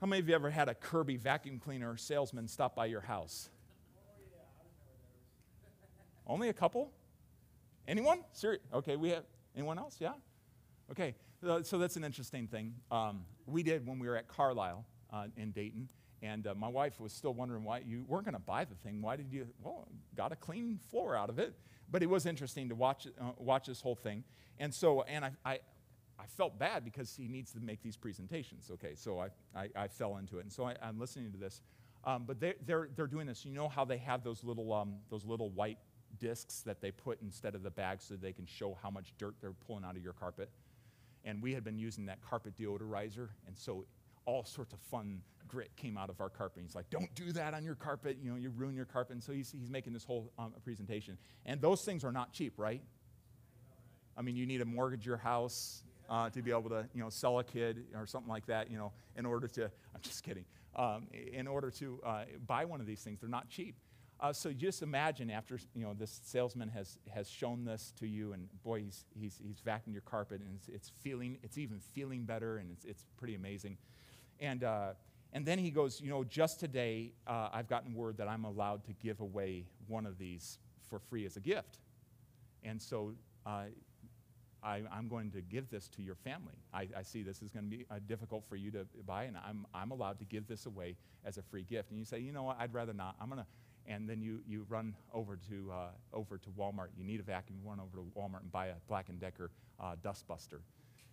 How many of you ever had a Kirby vacuum cleaner salesman stop by your house? Only a couple? Anyone? Serious? Okay, we have anyone else? Yeah? Okay, so that's an interesting thing. Um, we did when we were at Carlisle uh, in Dayton, and uh, my wife was still wondering why you weren't going to buy the thing. Why did you? Well, got a clean floor out of it. But it was interesting to watch uh, watch this whole thing. And so, and I... I I felt bad because he needs to make these presentations. Okay, so I, I, I fell into it, and so I, I'm listening to this. Um, but they, they're they're doing this. You know how they have those little um, those little white discs that they put instead of the bags so they can show how much dirt they're pulling out of your carpet. And we had been using that carpet deodorizer, and so all sorts of fun grit came out of our carpet. He's like, don't do that on your carpet. You know, you ruin your carpet. And so he's he's making this whole um, presentation. And those things are not cheap, right? I mean, you need to mortgage your house. Uh, to be able to, you know, sell a kid or something like that, you know, in order to, I'm just kidding, um, in order to uh, buy one of these things. They're not cheap. Uh, so just imagine after, you know, this salesman has has shown this to you, and boy, he's he's, he's vacuumed your carpet, and it's, it's feeling, it's even feeling better, and it's it's pretty amazing. And uh, and then he goes, you know, just today uh, I've gotten word that I'm allowed to give away one of these for free as a gift. And so, uh I, I'm going to give this to your family. I, I see this is going to be uh, difficult for you to buy, and I'm I'm allowed to give this away as a free gift. And you say, you know what, I'd rather not. I'm gonna, and then you you run over to uh, over to Walmart. You need a vacuum. You run over to Walmart and buy a Black and Decker uh, dustbuster,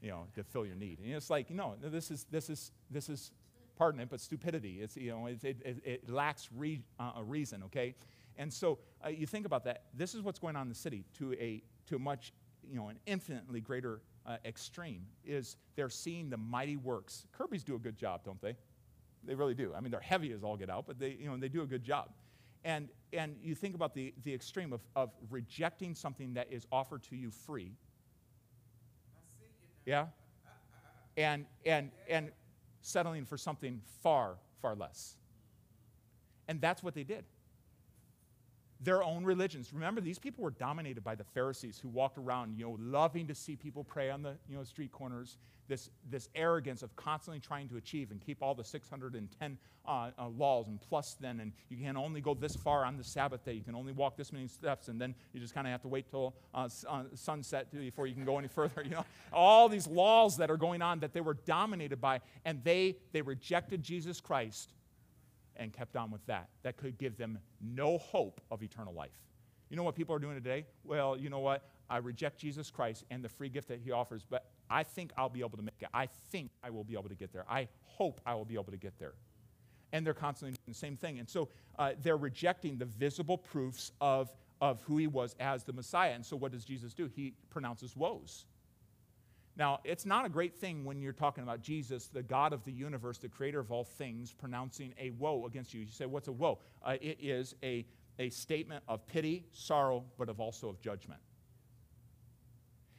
you know, to fill your need. And it's like, no, this is this is this is, pardon it, but stupidity. It's you know, it it, it lacks re, uh, a reason. Okay, and so uh, you think about that. This is what's going on in the city to a to a much. You know, an infinitely greater uh, extreme is they're seeing the mighty works. Kirby's do a good job, don't they? They really do. I mean, they're heavy as all get out, but they, you know, they do a good job. And and you think about the the extreme of of rejecting something that is offered to you free. I see you now. Yeah, and and and settling for something far far less. And that's what they did. Their own religions. Remember, these people were dominated by the Pharisees, who walked around, you know, loving to see people pray on the, you know, street corners. This this arrogance of constantly trying to achieve and keep all the six hundred ten uh, uh, laws and plus then, and you can only go this far on the Sabbath day. You can only walk this many steps, and then you just kind of have to wait till uh, uh, sunset before you can go any further. You know, all these laws that are going on that they were dominated by, and they they rejected Jesus Christ. And kept on with that. That could give them no hope of eternal life. You know what people are doing today? Well, you know what? I reject Jesus Christ and the free gift that he offers, but I think I'll be able to make it. I think I will be able to get there. I hope I will be able to get there. And they're constantly doing the same thing. And so uh, they're rejecting the visible proofs of, of who he was as the Messiah. And so what does Jesus do? He pronounces woes. Now, it's not a great thing when you're talking about Jesus, the God of the universe, the creator of all things, pronouncing a woe against you. You say, what's a woe? Uh, it is a, a statement of pity, sorrow, but of also of judgment.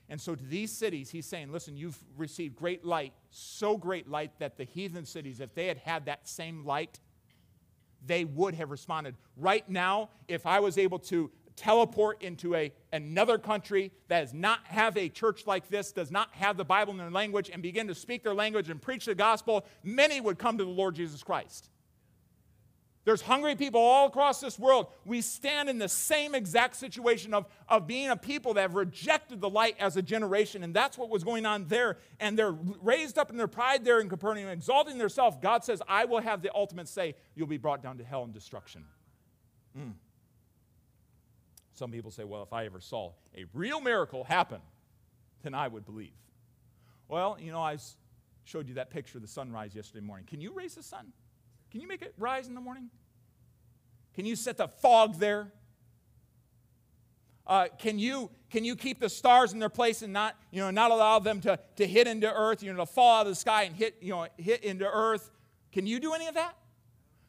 And so to these cities, he's saying, listen, you've received great light, so great light that the heathen cities, if they had had that same light, they would have responded. Right now, if I was able to teleport into a, another country that does not have a church like this, does not have the Bible in their language, and begin to speak their language and preach the gospel, many would come to the Lord Jesus Christ. There's hungry people all across this world. We stand in the same exact situation of, of being a people that have rejected the light as a generation, and that's what was going on there. And they're raised up in their pride there in Capernaum, exalting themselves. God says, I will have the ultimate say. You'll be brought down to hell and destruction. Mm. Some people say, well, if I ever saw a real miracle happen, then I would believe. Well, you know, I showed you that picture of the sunrise yesterday morning. Can you raise the sun? Can you make it rise in the morning? Can you set the fog there? Uh, can you can you keep the stars in their place and not you know not allow them to, to hit into earth, you know, to fall out of the sky and hit you know hit into earth? Can you do any of that?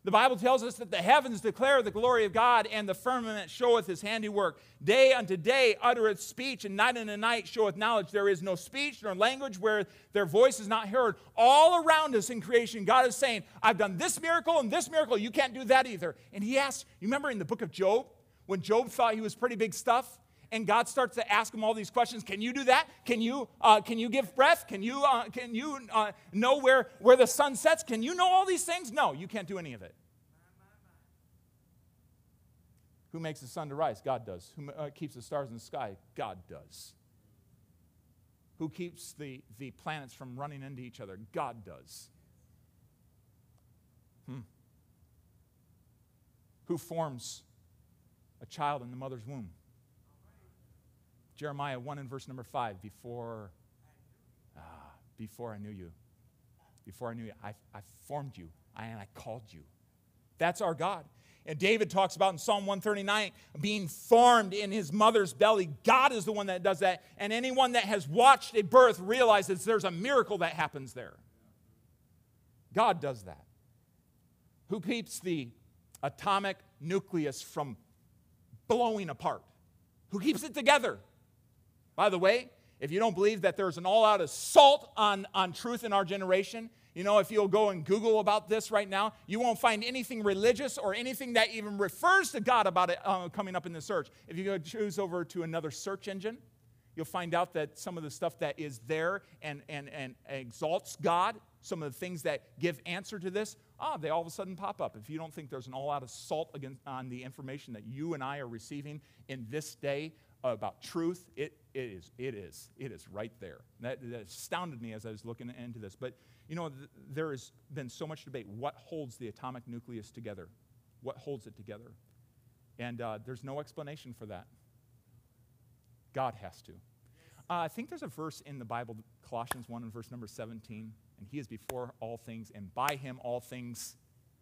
The Bible tells us that the heavens declare the glory of God, and the firmament showeth his handiwork. Day unto day uttereth speech, and night unto night showeth knowledge. There is no speech nor language where their voice is not heard. All around us in creation, God is saying, I've done this miracle and this miracle. You can't do that either. And he asks, you remember in the book of Job, when Job thought he was pretty big stuff? And God starts to ask him all these questions. Can you do that? Can you uh, can you give breath? Can you uh, can you uh, know where, where the sun sets? Can you know all these things? No, you can't do any of it. My, my, my. Who makes the sun to rise? God does. Who uh, keeps the stars in the sky? God does. Who keeps the, the planets from running into each other? God does. Hmm. Who forms a child in the mother's womb? Jeremiah one and verse number five, before, ah, before I knew you, before I knew you, I, I formed you, I, and I called you. That's our God. And David talks about in Psalm one thirty-nine, being formed in his mother's belly. God is the one that does that. And anyone that has watched a birth realizes there's a miracle that happens there. God does that. Who keeps the atomic nucleus from blowing apart? Who keeps it together? By the way, if you don't believe that there's an all-out assault on, on truth in our generation, you know, if you'll go and Google about this right now, you won't find anything religious or anything that even refers to God about it uh, coming up in the search. If you go choose over to another search engine, you'll find out that some of the stuff that is there and, and, and exalts God, some of the things that give answer to this, ah, they all of a sudden pop up. If you don't think there's an all-out assault against, on the information that you and I are receiving in this day about truth, it It is, it is, it is right there. That, that astounded me as I was looking into this. But, you know, th- there has been so much debate. What holds the atomic nucleus together? What holds it together? And uh, there's no explanation for that. God has to. Uh, I think there's a verse in the Bible, Colossians one and verse number seventeen, and he is before all things, and by him all things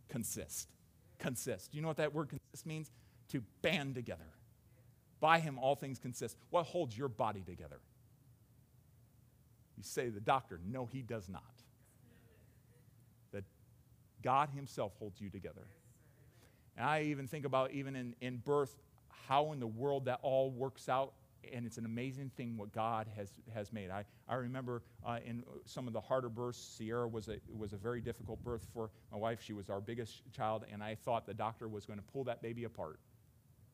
consist. Consist. Do you know what that word consist means? To band together. By him all things consist. What holds your body together? You say to the doctor, no, he does not. That God himself holds you together. And I even think about, even in, in birth, how in the world that all works out, and it's an amazing thing what God has, has made. I, I remember uh, in some of the harder births, Sierra was a, was a very difficult birth for my wife. She was our biggest child, and I thought the doctor was going to pull that baby apart,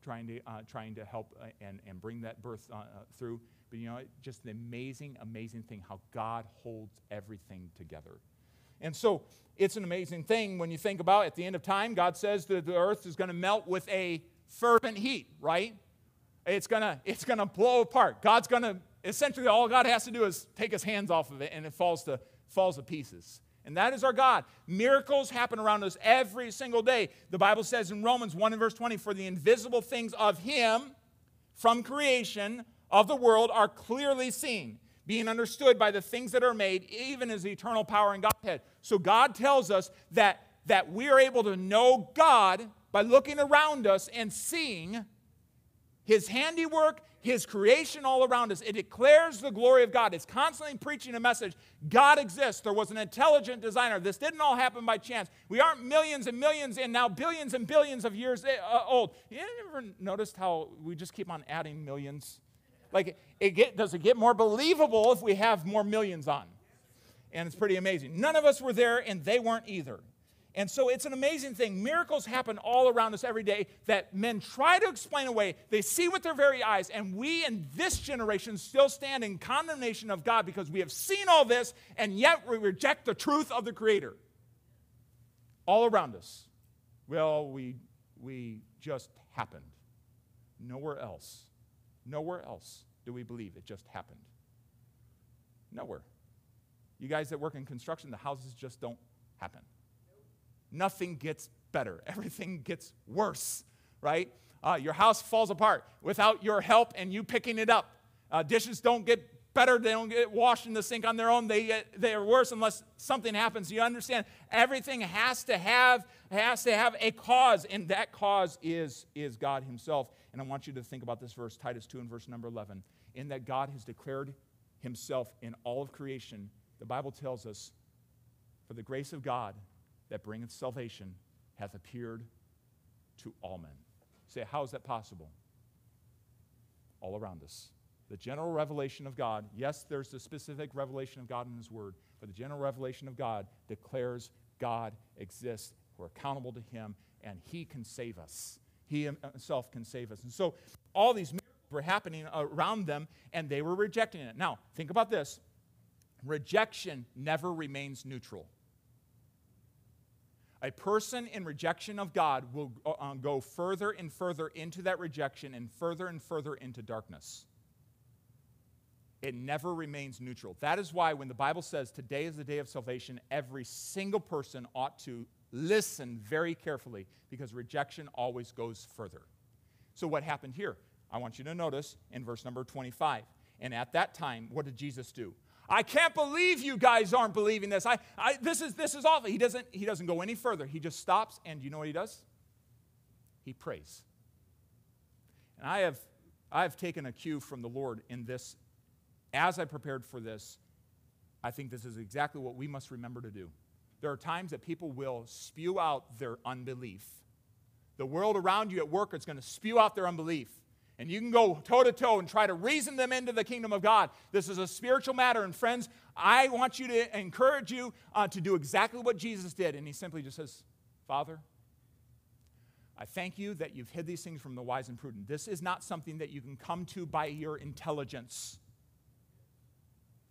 trying to uh, trying to help uh, and, and bring that birth uh, through. But, you know, it, just an amazing, amazing thing how God holds everything together. And so it's an amazing thing when you think about at the end of time, God says that the earth is going to melt with a fervent heat, right? It's going to it's gonna blow apart. God's going to, essentially all God has to do is take his hands off of it, and it falls to, falls to pieces. And that is our God. Miracles happen around us every single day. The Bible says in Romans one and verse twenty, for the invisible things of him from creation of the world are clearly seen, being understood by the things that are made, even his eternal power and Godhead. So God tells us that, that we are able to know God by looking around us and seeing his handiwork, his creation all around us. It declares the glory of God. It's constantly preaching a message. God exists. There was an intelligent designer. This didn't all happen by chance. We aren't millions and millions and now billions and billions of years old. You ever noticed how we just keep on adding millions? Like, it get, does it get more believable if we have more millions on? And it's pretty amazing. None of us were there, and they weren't either. And so it's an amazing thing. Miracles happen all around us every day that men try to explain away. They see with their very eyes. And we in this generation still stand in condemnation of God because we have seen all this, and yet we reject the truth of the Creator. All around us. Well, we, we just happened. Nowhere else. Nowhere else do we believe it just happened. Nowhere. You guys that work in construction, the houses just don't happen. Nothing gets better. Everything gets worse, right? Uh, your house falls apart without your help and you picking it up. Uh, dishes don't get better. They don't get washed in the sink on their own. They get, they are worse unless something happens. You understand? Everything has to have has to have a cause, and that cause is, is God himself. And I want you to think about this verse, Titus two and verse number eleven. In that God has declared himself in all of creation, the Bible tells us, for the grace of God that bringeth salvation hath appeared to all men. You say, how is that possible? All around us. The general revelation of God, yes, there's the specific revelation of God in his word, but the general revelation of God declares God exists. We're accountable to him, and he can save us. He himself can save us. And so all these miracles were happening around them, and they were rejecting it. Now, think about this. Rejection never remains neutral. A person in rejection of God will go further and further into that rejection and further and further into darkness. It never remains neutral. That is why when the Bible says today is the day of salvation, every single person ought to listen very carefully, because rejection always goes further. So what happened here? I want you to notice in verse number twenty-five. And at that time, what did Jesus do? I can't believe you guys aren't believing this. I, I, this is, this is awful. He doesn't, he doesn't go any further. He just stops, and you know what he does? He prays. And I have, I have taken a cue from the Lord in this. As I prepared for this, I think this is exactly what we must remember to do. There are times that people will spew out their unbelief. The world around you at work is going to spew out their unbelief. And you can go toe-to-toe and try to reason them into the kingdom of God. This is a spiritual matter. And friends, I want you to encourage you uh, to do exactly what Jesus did. And he simply just says, Father, I thank you that you've hid these things from the wise and prudent. This is not something that you can come to by your intelligence.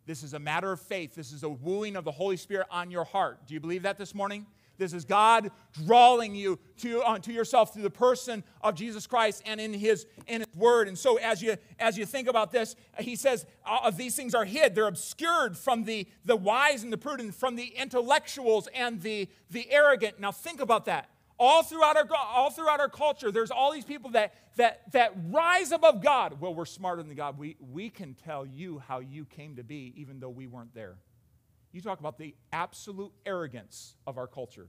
This is a matter of faith. This is a wooing of the Holy Spirit on your heart. Do you believe that this morning? This is God drawing you to, uh, to yourself through the person of Jesus Christ and in his, in his word. And so as you, as you think about this, he says, uh, these things are hid. They're obscured from the, the wise and the prudent, from the intellectuals and the, the arrogant. Now think about that. All throughout our, all throughout our culture, there's all these people that, that, that rise above God. Well, we're smarter than God. We, we can tell you how you came to be, even though we weren't there. You talk about the absolute arrogance of our culture.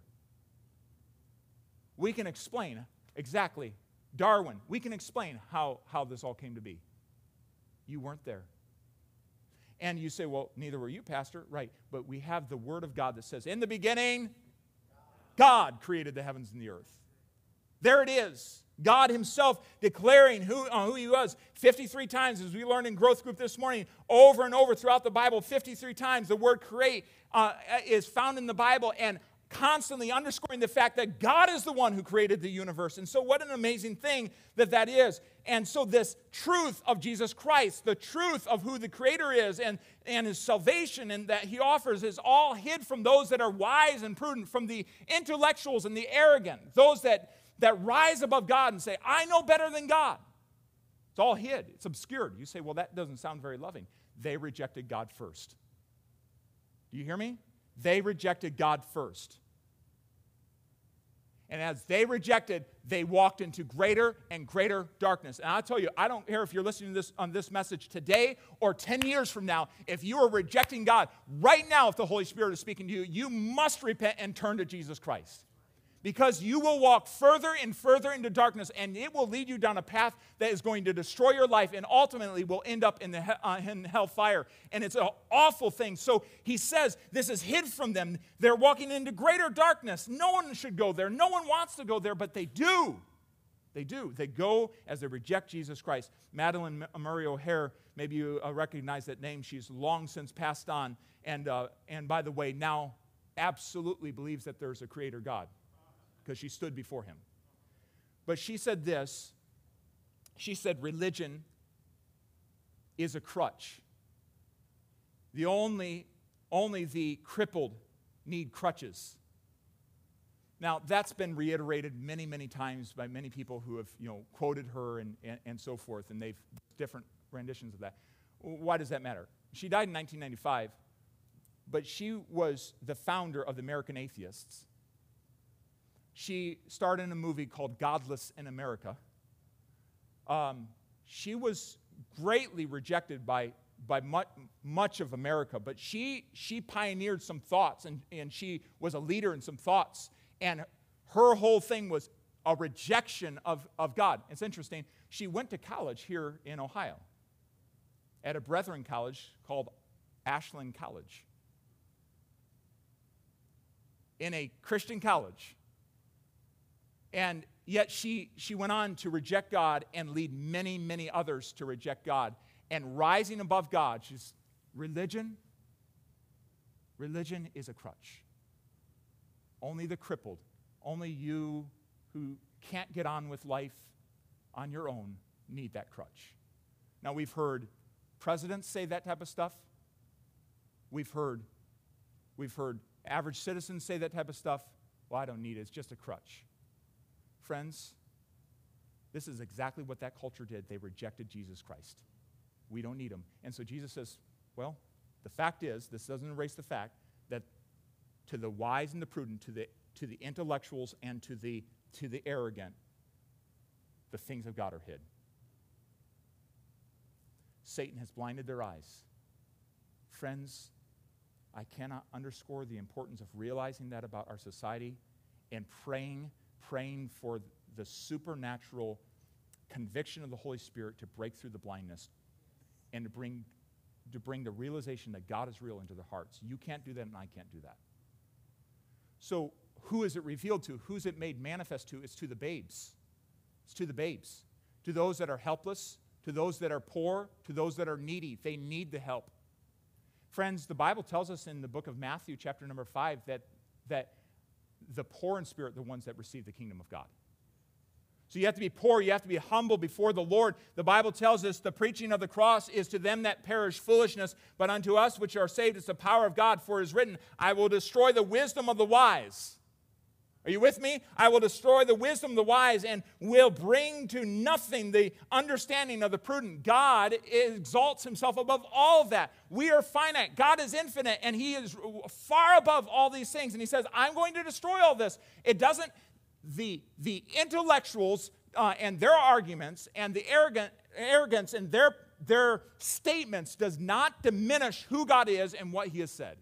We can explain exactly, Darwin, we can explain how, how this all came to be. You weren't there. And you say, well, neither were you, Pastor. Right, but we have the Word of God that says, in the beginning, God created the heavens and the earth. There it is. God himself declaring who, uh, who he was fifty-three times, as we learned in growth group this morning, over and over throughout the Bible, fifty-three times the word create uh, is found in the Bible, and constantly underscoring the fact that God is the one who created the universe. And so what an amazing thing that that is. And so this truth of Jesus Christ, the truth of who the Creator is and, and his salvation and that he offers is all hid from those that are wise and prudent, from the intellectuals and the arrogant, those that that rise above God and say, I know better than God. It's all hid. It's obscured. You say, well, that doesn't sound very loving. They rejected God first. Do you hear me? They rejected God first. And as they rejected, they walked into greater and greater darkness. And I'll tell you, I don't care if you're listening to this on this message today or ten years from now, if you are rejecting God right now, if the Holy Spirit is speaking to you, you must repent and turn to Jesus Christ. Because you will walk further and further into darkness, and it will lead you down a path that is going to destroy your life and ultimately will end up in the uh, in hellfire. And it's an awful thing. So he says this is hid from them. They're walking into greater darkness. No one should go there. No one wants to go there, but they do. They do. They go as they reject Jesus Christ. Madeline Murray O'Hare, maybe you uh, recognize that name. She's long since passed on. And, uh, and by the way, now absolutely believes that there's a creator God because she stood before him. But she said this. She said, religion is a crutch. The only, only the crippled need crutches. Now, that's been reiterated many, many times by many people who have, you know, quoted her and, and, and so forth, and they've different renditions of that. Why does that matter? She died in nineteen ninety-five, but she was the founder of the American Atheists. She starred in a movie called Godless in America. Um, she was greatly rejected by, by much, much of America, but she, she pioneered some thoughts, and, and she was a leader in some thoughts, and her whole thing was a rejection of, of God. It's interesting. She went to college here in Ohio at a Brethren college called Ashland College, in a Christian college. And yet she, she went on to reject God and lead many, many others to reject God. And rising above God, she's, religion, religion is a crutch. Only the crippled, only you who can't get on with life on your own need that crutch. Now, we've heard presidents say that type of stuff. We've heard, we've heard average citizens say that type of stuff. Well, I don't need it. It's just a crutch. Friends, this is exactly what that culture did. They rejected Jesus Christ. We don't need him. And so Jesus says, well, the fact is, this doesn't erase the fact that to the wise and the prudent, to the, to the intellectuals and to the, to the arrogant, the things of God are hid. Satan has blinded their eyes. Friends, I cannot underscore the importance of realizing that about our society and praying praying for the supernatural conviction of the Holy Spirit to break through the blindness and to bring, to bring the realization that God is real into their hearts. You can't do that, and I can't do that. So who is it revealed to? Who's it made manifest to? It's to the babes. It's to the babes. To those that are helpless, to those that are poor, to those that are needy. They need the help. Friends, the Bible tells us in the book of Matthew, chapter number five, that, that the poor in spirit, the ones that receive the kingdom of God. So you have to be poor, you have to be humble before the Lord. The Bible tells us the preaching of the cross is to them that perish foolishness, but unto us which are saved is the power of God, for it is written, I will destroy the wisdom of the wise. Are you with me? I will destroy the wisdom of the wise and will bring to nothing the understanding of the prudent. God exalts himself above all that. We are finite. God is infinite, and he is far above all these things. And he says, I'm going to destroy all this. It doesn't, the, the intellectuals uh, and their arguments and the arrogant, arrogance and their, their statements does not diminish who God is and what he has said.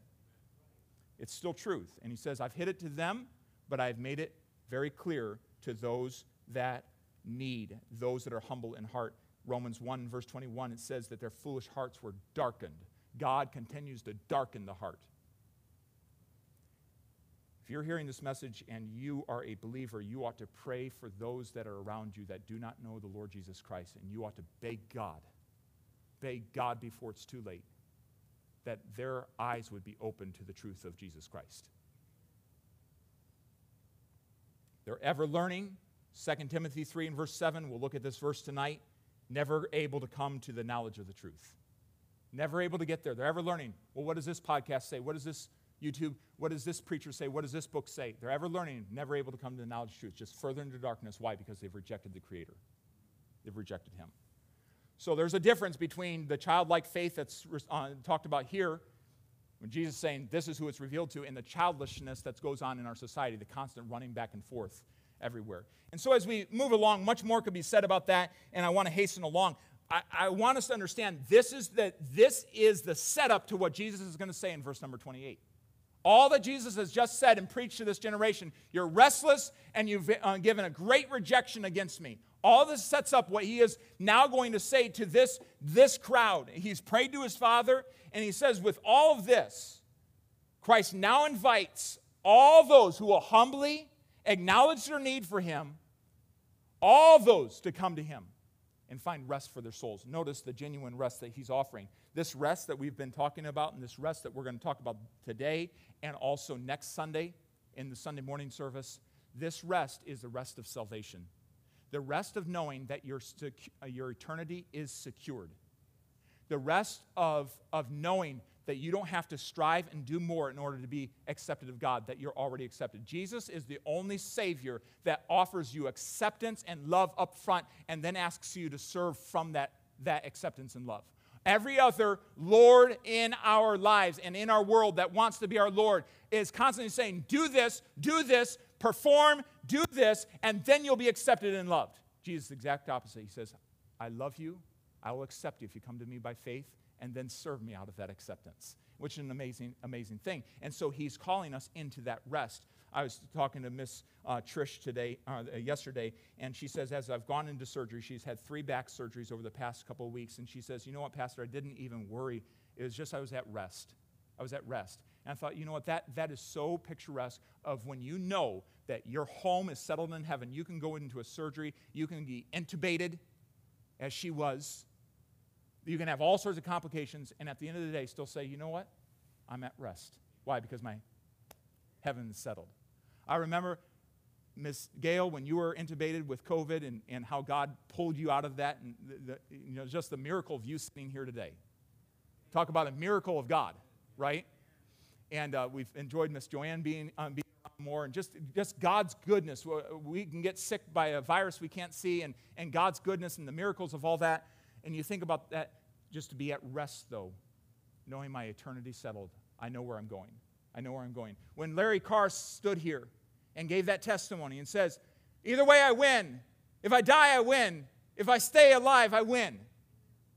It's still truth. And he says, I've hid it to them, but I've made it very clear to those that need, those that are humble in heart. Romans one, verse twenty-one, it says that their foolish hearts were darkened. God continues to darken the heart. If you're hearing this message and you are a believer, you ought to pray for those that are around you that do not know the Lord Jesus Christ, and you ought to beg God, beg God before it's too late, that their eyes would be opened to the truth of Jesus Christ. They're ever learning. Second Timothy three and verse seven, we'll look at this verse tonight, never able to come to the knowledge of the truth. Never able to get there. They're ever learning. Well, what does this podcast say? What does this YouTube, what does this preacher say? What does this book say? They're ever learning, never able to come to the knowledge of the truth, just further into darkness. Why? Because they've rejected the Creator. They've rejected him. So there's a difference between the childlike faith that's uh, talked about here, when Jesus is saying this is who it's revealed to, and the childishness that goes on in our society, the constant running back and forth everywhere. And so as we move along, much more could be said about that, and I want to hasten along. I, I want us to understand this is, the, this is the setup to what Jesus is going to say in verse number twenty-eight. All that Jesus has just said and preached to this generation, you're restless and you've uh, given a great rejection against me. All this sets up what he is now going to say to this, this crowd. He's prayed to his Father, and he says, with all of this, Christ now invites all those who will humbly acknowledge their need for him, all those to come to him. and find rest for their souls. Notice the genuine rest that he's offering. This rest that we've been talking about and this rest that we're going to talk about today and also next Sunday in the Sunday morning service, this rest is the rest of salvation. The rest of knowing that your, your eternity is secured. The rest of, of knowing that you don't have to strive and do more in order to be accepted of God, that you're already accepted. Jesus is the only Savior that offers you acceptance and love up front and then asks you to serve from that, that acceptance and love. Every other Lord in our lives and in our world that wants to be our Lord is constantly saying, do this, do this, perform, do this, and then you'll be accepted and loved. Jesus is the exact opposite. He says, I love you. I will accept you if you come to me by faith, and then serve me out of that acceptance, which is an amazing, amazing thing. And so he's calling us into that rest. I was talking to Miss uh, Trish today, uh, yesterday, and she says, as I've gone into surgery, she's had three back surgeries over the past couple of weeks, and she says, you know what, Pastor, I didn't even worry. It was just I was at rest. I was at rest. And I thought, you know what, that, that is so picturesque of when you know that your home is settled in heaven. You can go into a surgery. You can be intubated, as she was. You can have all sorts of complications, and at the end of the day, still say, you know what? I'm at rest. Why? Because my heaven is settled. I remember, Miss Gail, when you were intubated with COVID and, and how God pulled you out of that, and the, the, you know, just the miracle of you sitting here today. Talk about a miracle of God, right? And uh, we've enjoyed Miss Joanne being, um, being more, and just, just God's goodness. We can get sick by a virus we can't see, and, and God's goodness and the miracles of all that. And you think about that, just to be at rest, though, knowing my eternity settled. I know where I'm going. I know where I'm going. When Larry Carr stood here and gave that testimony and says, either way I win. If I die, I win. If I stay alive, I win.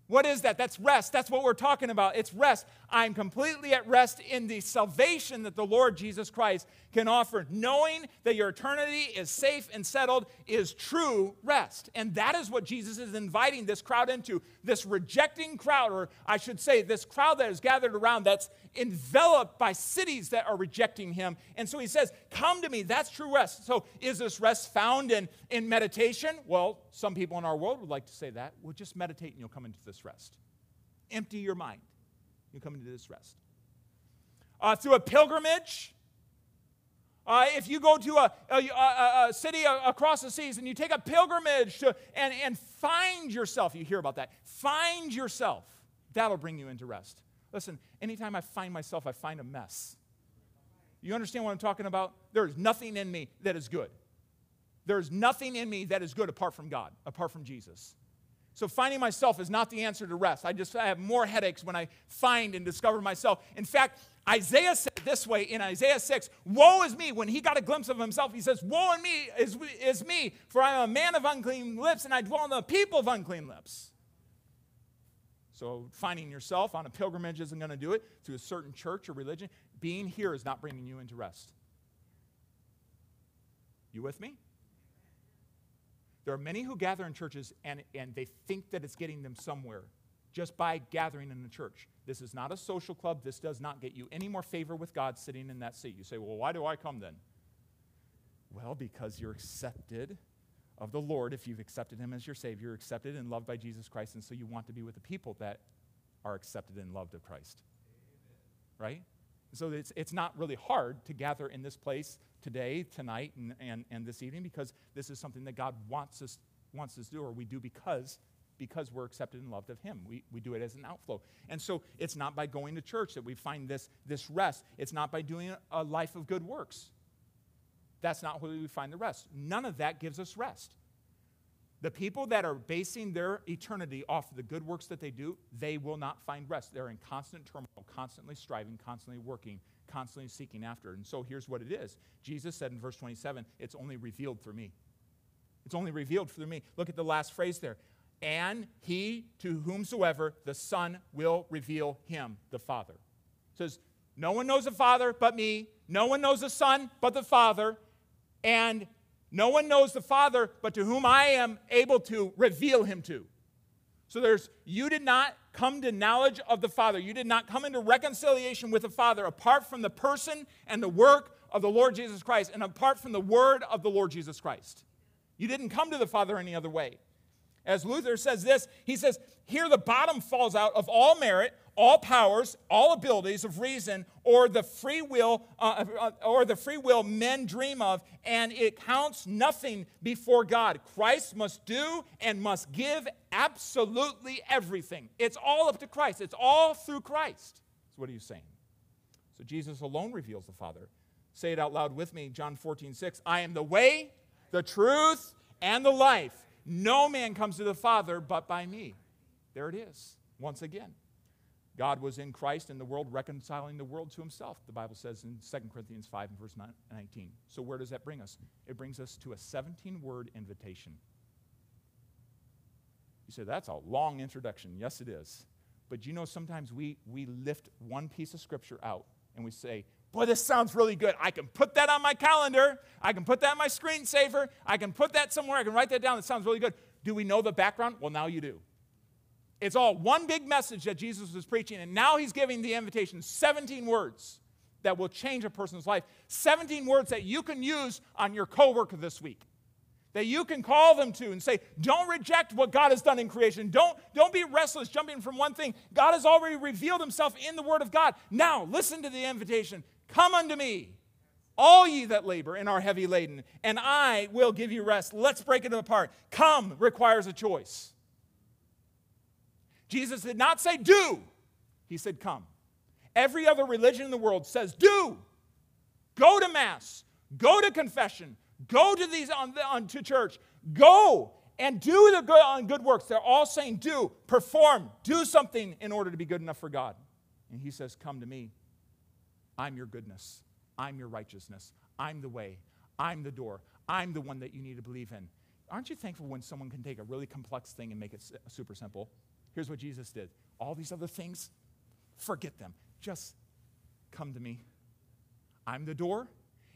What is that? That's rest. That's what we're talking about. It's rest. I'm completely at rest in the salvation that the Lord Jesus Christ can offer. Knowing that your eternity is safe and settled is true rest. And that is what Jesus is inviting this crowd into. This rejecting crowd, or I should say this crowd that is gathered around, that's enveloped by cities that are rejecting him. And so he says, come to me. That's true rest. So is this rest found in, in meditation? Well, some people in our world would like to say that. Well, just meditate and you'll come into this rest. Empty your mind. You'll come into this rest. Uh, through a pilgrimage. Uh, if you go to a, a, a, a city across the seas and you take a pilgrimage to, and, and find yourself, you hear about that, find yourself, that'll bring you into rest. Listen, anytime I find myself, I find a mess. You understand what I'm talking about? There is nothing in me that is good. There is nothing in me that is good apart from God, apart from Jesus. So finding myself is not the answer to rest. I just I have more headaches when I find and discover myself. In fact, Isaiah said it this way in Isaiah six, woe is me. When he got a glimpse of himself, he says, woe is me, is, is me, for I am a man of unclean lips, and I dwell in the people of unclean lips. So finding yourself on a pilgrimage isn't going to do it through a certain church or religion. Being here is not bringing you into rest. You with me? There are many who gather in churches and, and they think that it's getting them somewhere just by gathering in the church. This is not a social club. This does not get you any more favor with God sitting in that seat. You say, well, why do I come then? Well, because you're accepted of the Lord, if you've accepted him as your Savior, you're accepted and loved by Jesus Christ, and so you want to be with the people that are accepted and loved of Christ. Right? So it's, it's not really hard to gather in this place today, tonight, and, and, and this evening, because this is something that God wants us, wants us to do, or we do because, because we're accepted and loved of him. We, we do it as an outflow. And so it's not by going to church that we find this, this rest. It's not by doing a life of good works. That's not where we find the rest. None of that gives us rest. The people that are basing their eternity off of the good works that they do, they will not find rest. They're in constant turmoil, constantly striving, constantly working, constantly seeking after. And so here's what it is. Jesus said in verse twenty-seven, it's only revealed through me. It's only revealed through me. Look at the last phrase there. And he to whomsoever the Son will reveal him, the Father. It says, no one knows the Father but me. No one knows the Son but the Father. And no one knows the Father but to whom I am able to reveal him to. So there's, you did not come to knowledge of the Father. You did not come into reconciliation with the Father apart from the person and the work of the Lord Jesus Christ and apart from the word of the Lord Jesus Christ. You didn't come to the Father any other way. As Luther says this, he says, here the bottom falls out of all merit, all powers, all abilities of reason, or the free will, uh, or the free will men dream of, and it counts nothing before God. Christ must do and must give absolutely everything. It's all up to Christ. It's all through Christ. So what are you saying? So Jesus alone reveals the Father. Say it out loud with me, John fourteen six. I am the way, the truth, and the life. No man comes to the Father but by me. There it is, once again. God was in Christ in the world, reconciling the world to himself, the Bible says in Second Corinthians five and verse nineteen. So where does that bring us? It brings us to a seventeen-word invitation. You say, that's a long introduction. Yes, it is. But you know, sometimes we, we lift one piece of Scripture out and we say, boy, this sounds really good. I can put that on my calendar. I can put that on my screensaver. I can put that somewhere. I can write that down. It sounds really good. Do we know the background? Well, now you do. It's all one big message that Jesus was preaching, and now he's giving the invitation, seventeen words that will change a person's life, seventeen words that you can use on your coworker this week, that you can call them to and say, don't reject what God has done in creation. Don't, don't be restless, jumping from one thing. God has already revealed himself in the Word of God. Now, listen to the invitation. Come unto me, all ye that labor and are heavy laden, and I will give you rest. Let's break it apart. Come requires a choice. Jesus did not say do. He said come. Every other religion in the world says do. Go to Mass. Go to confession. Go to these on, on to church. Go and do the good, on good works. They're all saying do, perform, do something in order to be good enough for God. And he says, come to me. I'm your goodness. I'm your righteousness. I'm the way. I'm the door. I'm the one that you need to believe in. Aren't you thankful when someone can take a really complex thing and make it super simple? Here's what Jesus did. All these other things, forget them. Just come to me. I'm the door,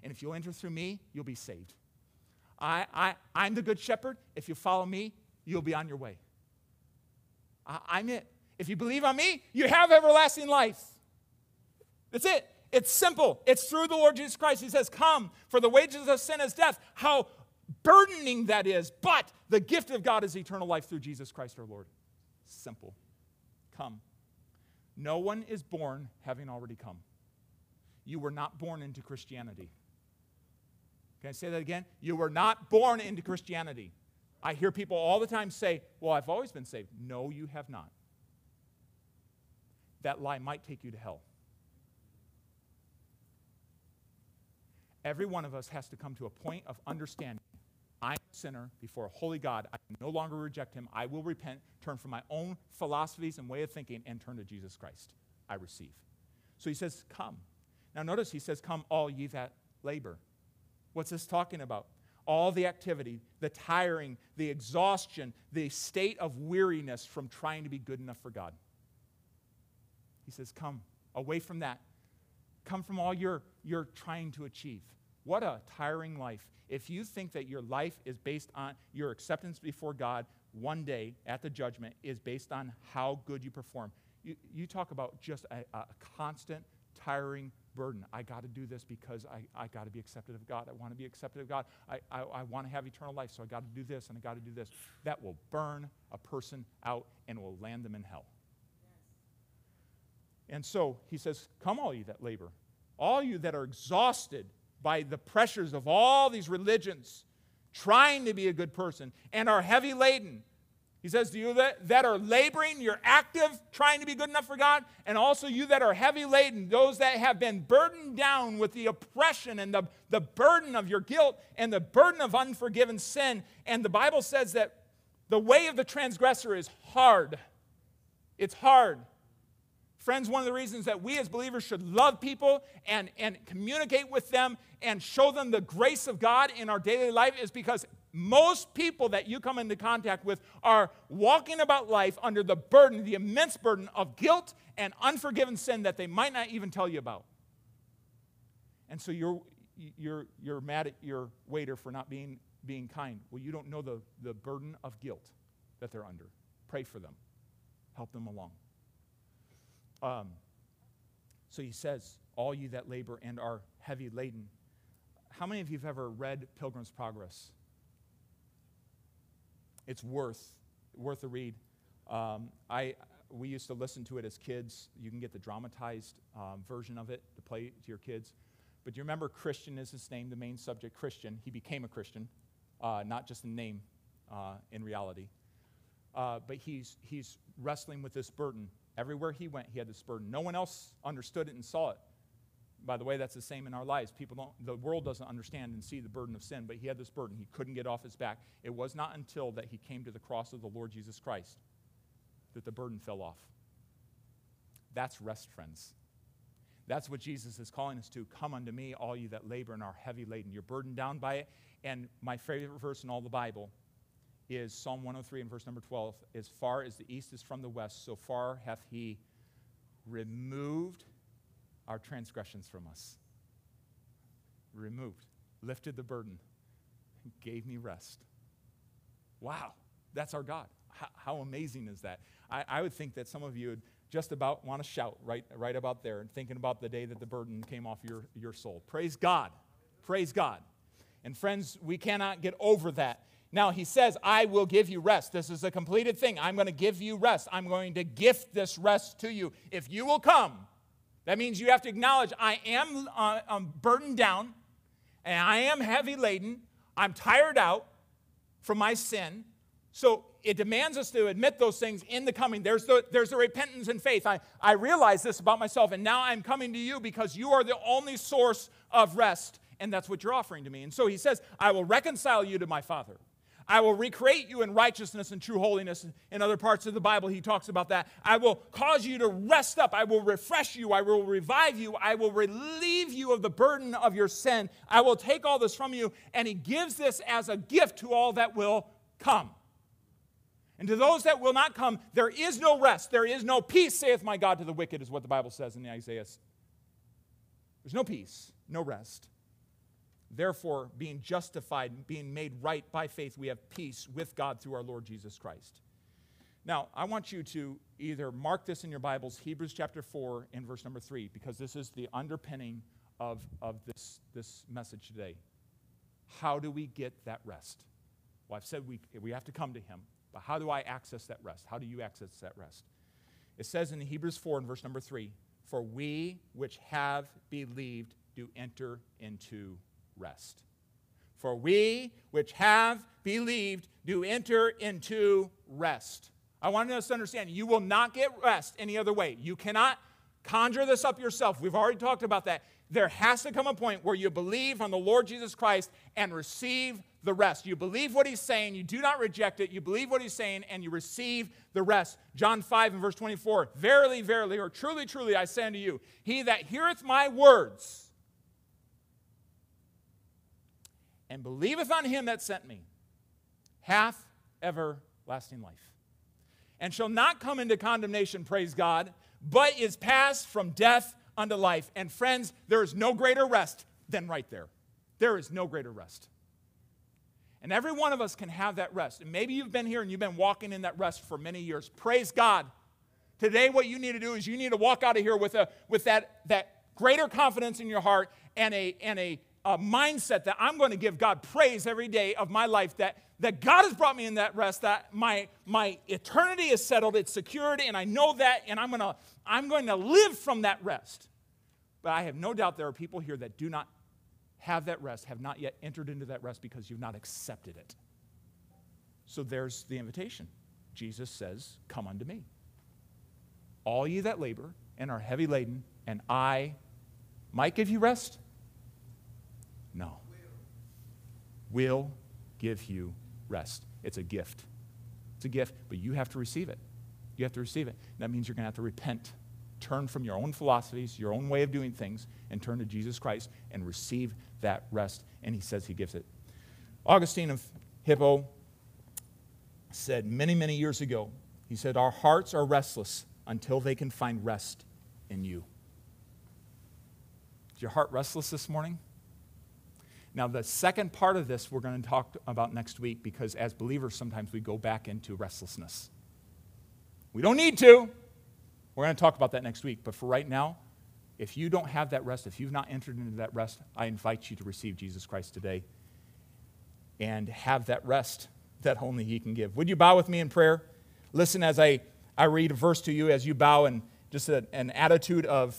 and if you'll enter through me, you'll be saved. I, I, I'm the good shepherd. If you follow me, you'll be on your way. I, I'm it. If you believe on me, you have everlasting life. That's it. It's simple. It's through the Lord Jesus Christ. He says, come, for the wages of sin is death. How burdening that is, but the gift of God is eternal life through Jesus Christ our Lord. Simple. Come. No one is born having already come. You were not born into Christianity. Can I say that again? You were not born into Christianity. I hear people all the time say, well, I've always been saved. No, you have not. That lie might take you to hell. Every one of us has to come to a point of understanding. I'm a sinner before a holy God. I can no longer reject him. I will repent, turn from my own philosophies and way of thinking, and turn to Jesus Christ. I receive. So he says, come. Now notice he says, come all ye that labor. What's this talking about? All the activity, the tiring, the exhaustion, the state of weariness from trying to be good enough for God. He says, come away from that. Come from all you're, you're trying to achieve. What a tiring life. If you think that your life is based on your acceptance before God one day at the judgment is based on how good you perform, you, you talk about just a, a constant, tiring burden. I got to do this because I, I got to be accepted of God. I want to be accepted of God. I, I, I want to have eternal life, so I got to do this and I got to do this. That will burn a person out and will land them in hell. Yes. And so he says, come all you that labor, all you that are exhausted by the pressures of all these religions, trying to be a good person, and are heavy laden. He says to you that, that are laboring, you're active, trying to be good enough for God, and also you that are heavy laden, those that have been burdened down with the oppression and the, the burden of your guilt and the burden of unforgiven sin. And the Bible says that the way of the transgressor is hard. It's hard. Friends, one of the reasons that we as believers should love people and, and communicate with them and show them the grace of God in our daily life is because most people that you come into contact with are walking about life under the burden, the immense burden of guilt and unforgiven sin that they might not even tell you about. And so you're, you're, you're mad at your waiter for not being, being kind. Well, you don't know the, the burden of guilt that they're under. Pray for them. Help them along. Um, so he says, all you that labor and are heavy laden. How many of you have ever read Pilgrim's Progress? It's worth worth a read. Um, I, we used to listen to it as kids. You can get the dramatized um, version of it to play to your kids. But do you remember Christian is his name, the main subject, Christian? He became a Christian, uh, not just a name uh, in reality. Uh, but he's, he's wrestling with this burden. Everywhere he went, he had this burden. No one else understood it and saw it. By the way, that's the same in our lives. People don't, the world doesn't understand and see the burden of sin, but he had this burden. He couldn't get off his back. It was not until that he came to the cross of the Lord Jesus Christ that the burden fell off. That's rest, friends. That's what Jesus is calling us to. Come unto me, all you that labor and are heavy laden. You're burdened down by it. And my favorite verse in all the Bible is Psalm one oh three and verse number twelve. As far as the east is from the west, so far hath he removed our transgressions from us. Removed, lifted the burden, gave me rest. Wow, that's our God. H- how amazing is that? I, I would think that some of you would just about want to shout right, right about there and thinking about the day that the burden came off your, your soul. Praise God. Praise God. And friends, we cannot get over that. Now, he says, I will give you rest. This is a completed thing. I'm going to give you rest. I'm going to gift this rest to you. If you will come, that means you have to acknowledge, I am uh, I'm burdened down, and I am heavy laden. I'm tired out from my sin. So it demands us to admit those things in the coming. There's the, there's the repentance and faith. I, I realize this about myself, and now I'm coming to you because you are the only source of rest, and that's what you're offering to me. And so he says, I will reconcile you to my Father. I will recreate you in righteousness and true holiness. In other parts of the Bible, he talks about that. I will cause you to rest up. I will refresh you. I will revive you. I will relieve you of the burden of your sin. I will take all this from you. And he gives this as a gift to all that will come. And to those that will not come, there is no rest. There is no peace, saith my God, to the wicked, is what the Bible says in Isaiah. There's no peace, no rest. Therefore, being justified, being made right by faith, we have peace with God through our Lord Jesus Christ. Now, I want you to either mark this in your Bibles, Hebrews chapter four and verse number three, because this is the underpinning of, of this, this message today. How do we get that rest? Well, I've said we, we have to come to him, but how do I access that rest? How do you access that rest? It says in Hebrews four and verse number three, for we which have believed do enter into rest. Rest. For we which have believed do enter into rest. I want us to understand, you will not get rest any other way. You cannot conjure this up yourself. We've already talked about that. There has to come a point where you believe on the Lord Jesus Christ and receive the rest. You believe what he's saying. You do not reject it. You believe what he's saying and you receive the rest. John five and verse twenty-four, verily, verily, or truly, truly, I say unto you, he that heareth my words and believeth on him that sent me, hath everlasting life, and shall not come into condemnation, praise God, but is passed from death unto life. And friends, there is no greater rest than right there. There is no greater rest. And every one of us can have that rest. And maybe you've been here and you've been walking in that rest for many years. Praise God. Today what you need to do is you need to walk out of here with, a, with that, that greater confidence in your heart and a, and a A mindset that I'm going to give God praise every day of my life, that, that God has brought me in that rest, that my, my eternity is settled, it's secured, and I know that, and I'm going to, I'm going to live from that rest. But I have no doubt there are people here that do not have that rest, have not yet entered into that rest because you've not accepted it. So there's the invitation. Jesus says, come unto me, all ye that labor and are heavy laden, and I might give you rest. No. Will give you rest. It's a gift. It's a gift, but you have to receive it. You have to receive it. And that means you're going to have to repent. Turn from your own philosophies, your own way of doing things, and turn to Jesus Christ and receive that rest. And he says he gives it. Augustine of Hippo said many, many years ago, he said, our hearts are restless until they can find rest in you. Is your heart restless this morning? Now, the second part of this we're going to talk about next week because as believers, sometimes we go back into restlessness. We don't need to. We're going to talk about that next week. But for right now, if you don't have that rest, if you've not entered into that rest, I invite you to receive Jesus Christ today and have that rest that only he can give. Would you bow with me in prayer? Listen as I, I read a verse to you as you bow in just a, an attitude of,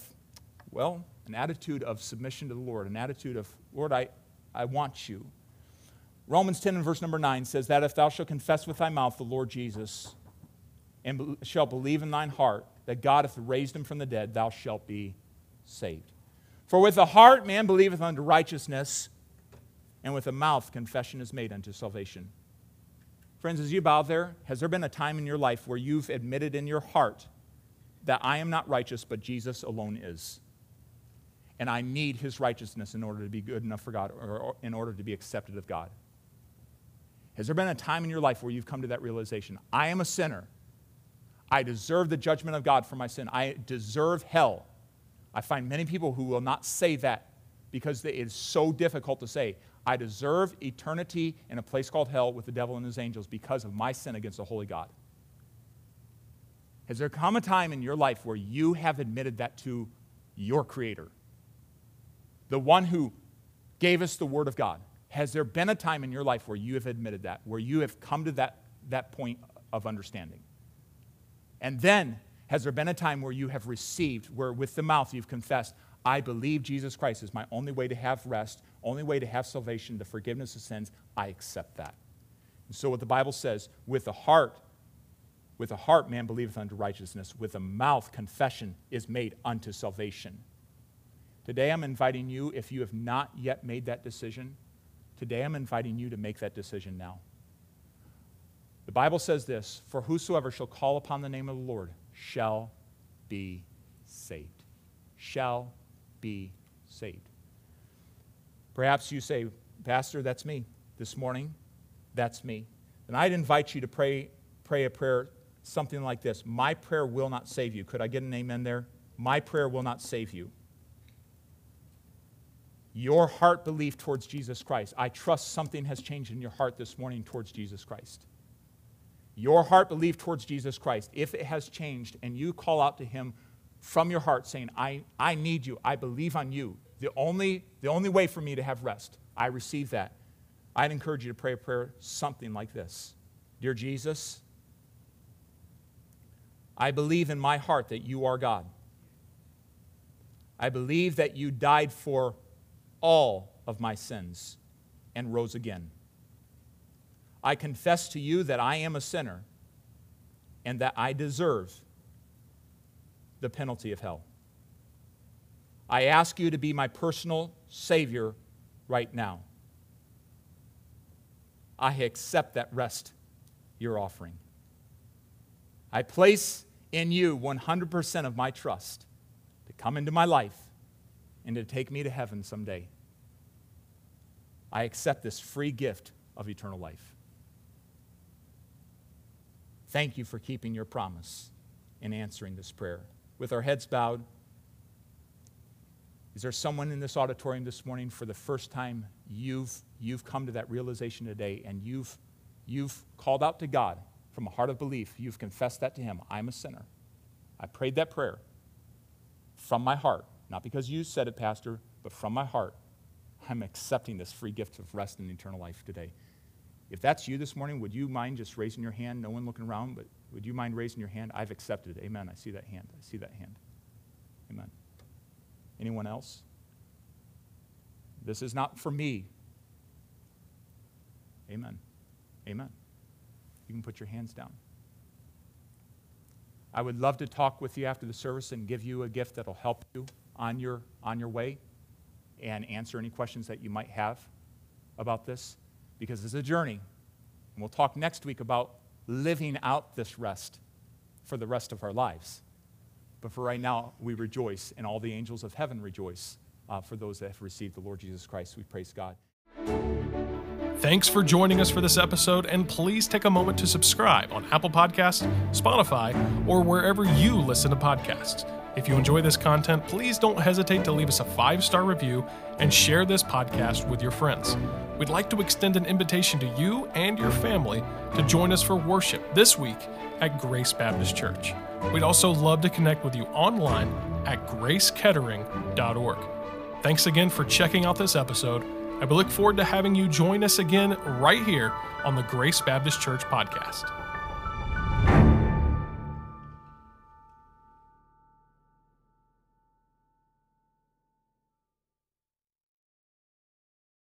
well, an attitude of submission to the Lord, an attitude of, Lord, I, I want you. Romans ten and verse number nine says that if thou shalt confess with thy mouth the Lord Jesus and shalt believe in thine heart that God hath raised him from the dead, thou shalt be saved. For with the heart man believeth unto righteousness, and with the mouth confession is made unto salvation. Friends, as you bow there, has there been a time in your life where you've admitted in your heart that I am not righteous, but Jesus alone is? And I need his righteousness in order to be good enough for God, or in order to be accepted of God. Has there been a time in your life where you've come to that realization? I am a sinner. I deserve the judgment of God for my sin. I deserve hell. I find many people who will not say that because it is so difficult to say, I deserve eternity in a place called hell with the devil and his angels because of my sin against the holy God. Has there come a time in your life where you have admitted that to your Creator, the one who gave us the Word of God? Has there been a time in your life where you have admitted that, where you have come to that, that point of understanding? And then, has there been a time where you have received, where with the mouth you've confessed, I believe Jesus Christ is my only way to have rest, only way to have salvation, the forgiveness of sins. I accept that. And so what the Bible says, with the heart, with the heart man believeth unto righteousness, with the mouth confession is made unto salvation. Today I'm inviting you, if you have not yet made that decision, today I'm inviting you to make that decision now. The Bible says this, for whosoever shall call upon the name of the Lord shall be saved. Shall be saved. Perhaps you say, Pastor, that's me. This morning, that's me. And I'd invite you to pray, pray a prayer something like this. My prayer will not save you. Could I get an amen there? My prayer will not save you. Your heart belief towards Jesus Christ. I trust something has changed in your heart this morning towards Jesus Christ. Your heart belief towards Jesus Christ, if it has changed and you call out to him from your heart saying, I, I need you, I believe on you, the only, the only way for me to have rest, I receive that. I'd encourage you to pray a prayer something like this. Dear Jesus, I believe in my heart that you are God. I believe that you died for all of my sins and rose again. I confess to you that I am a sinner and that I deserve the penalty of hell. I ask you to be my personal Savior right now. I accept that rest you're offering. I place in you one hundred percent of my trust to come into my life and to take me to heaven someday. I accept this free gift of eternal life. Thank you for keeping your promise in answering this prayer. With our heads bowed, is there someone in this auditorium this morning for the first time you've, you've come to that realization today and you've, you've called out to God from a heart of belief? You've confessed that to him. I'm a sinner. I prayed that prayer from my heart. Not because you said it, Pastor, but from my heart. I'm accepting this free gift of rest and eternal life today. If that's you this morning, would you mind just raising your hand? No one looking around, but would you mind raising your hand? I've accepted. Amen. I see that hand. I see that hand. Amen. Anyone else? This is not for me. Amen. Amen. You can put your hands down. I would love to talk with you after the service and give you a gift that'll help you on your, on your way and answer any questions that you might have about this. Because it's a journey. And we'll talk next week about living out this rest for the rest of our lives. But for right now, we rejoice, and all the angels of heaven rejoice uh, for those that have received the Lord Jesus Christ. We praise God. Thanks for joining us for this episode, and please take a moment to subscribe on Apple Podcasts, Spotify, or wherever you listen to podcasts. If you enjoy this content, please don't hesitate to leave us a five-star review and share this podcast with your friends. We'd like to extend an invitation to you and your family to join us for worship this week at Grace Baptist Church. We'd also love to connect with you online at grace kettering dot org. Thanks again for checking out this episode, and we look forward to having you join us again right here on the Grace Baptist Church podcast.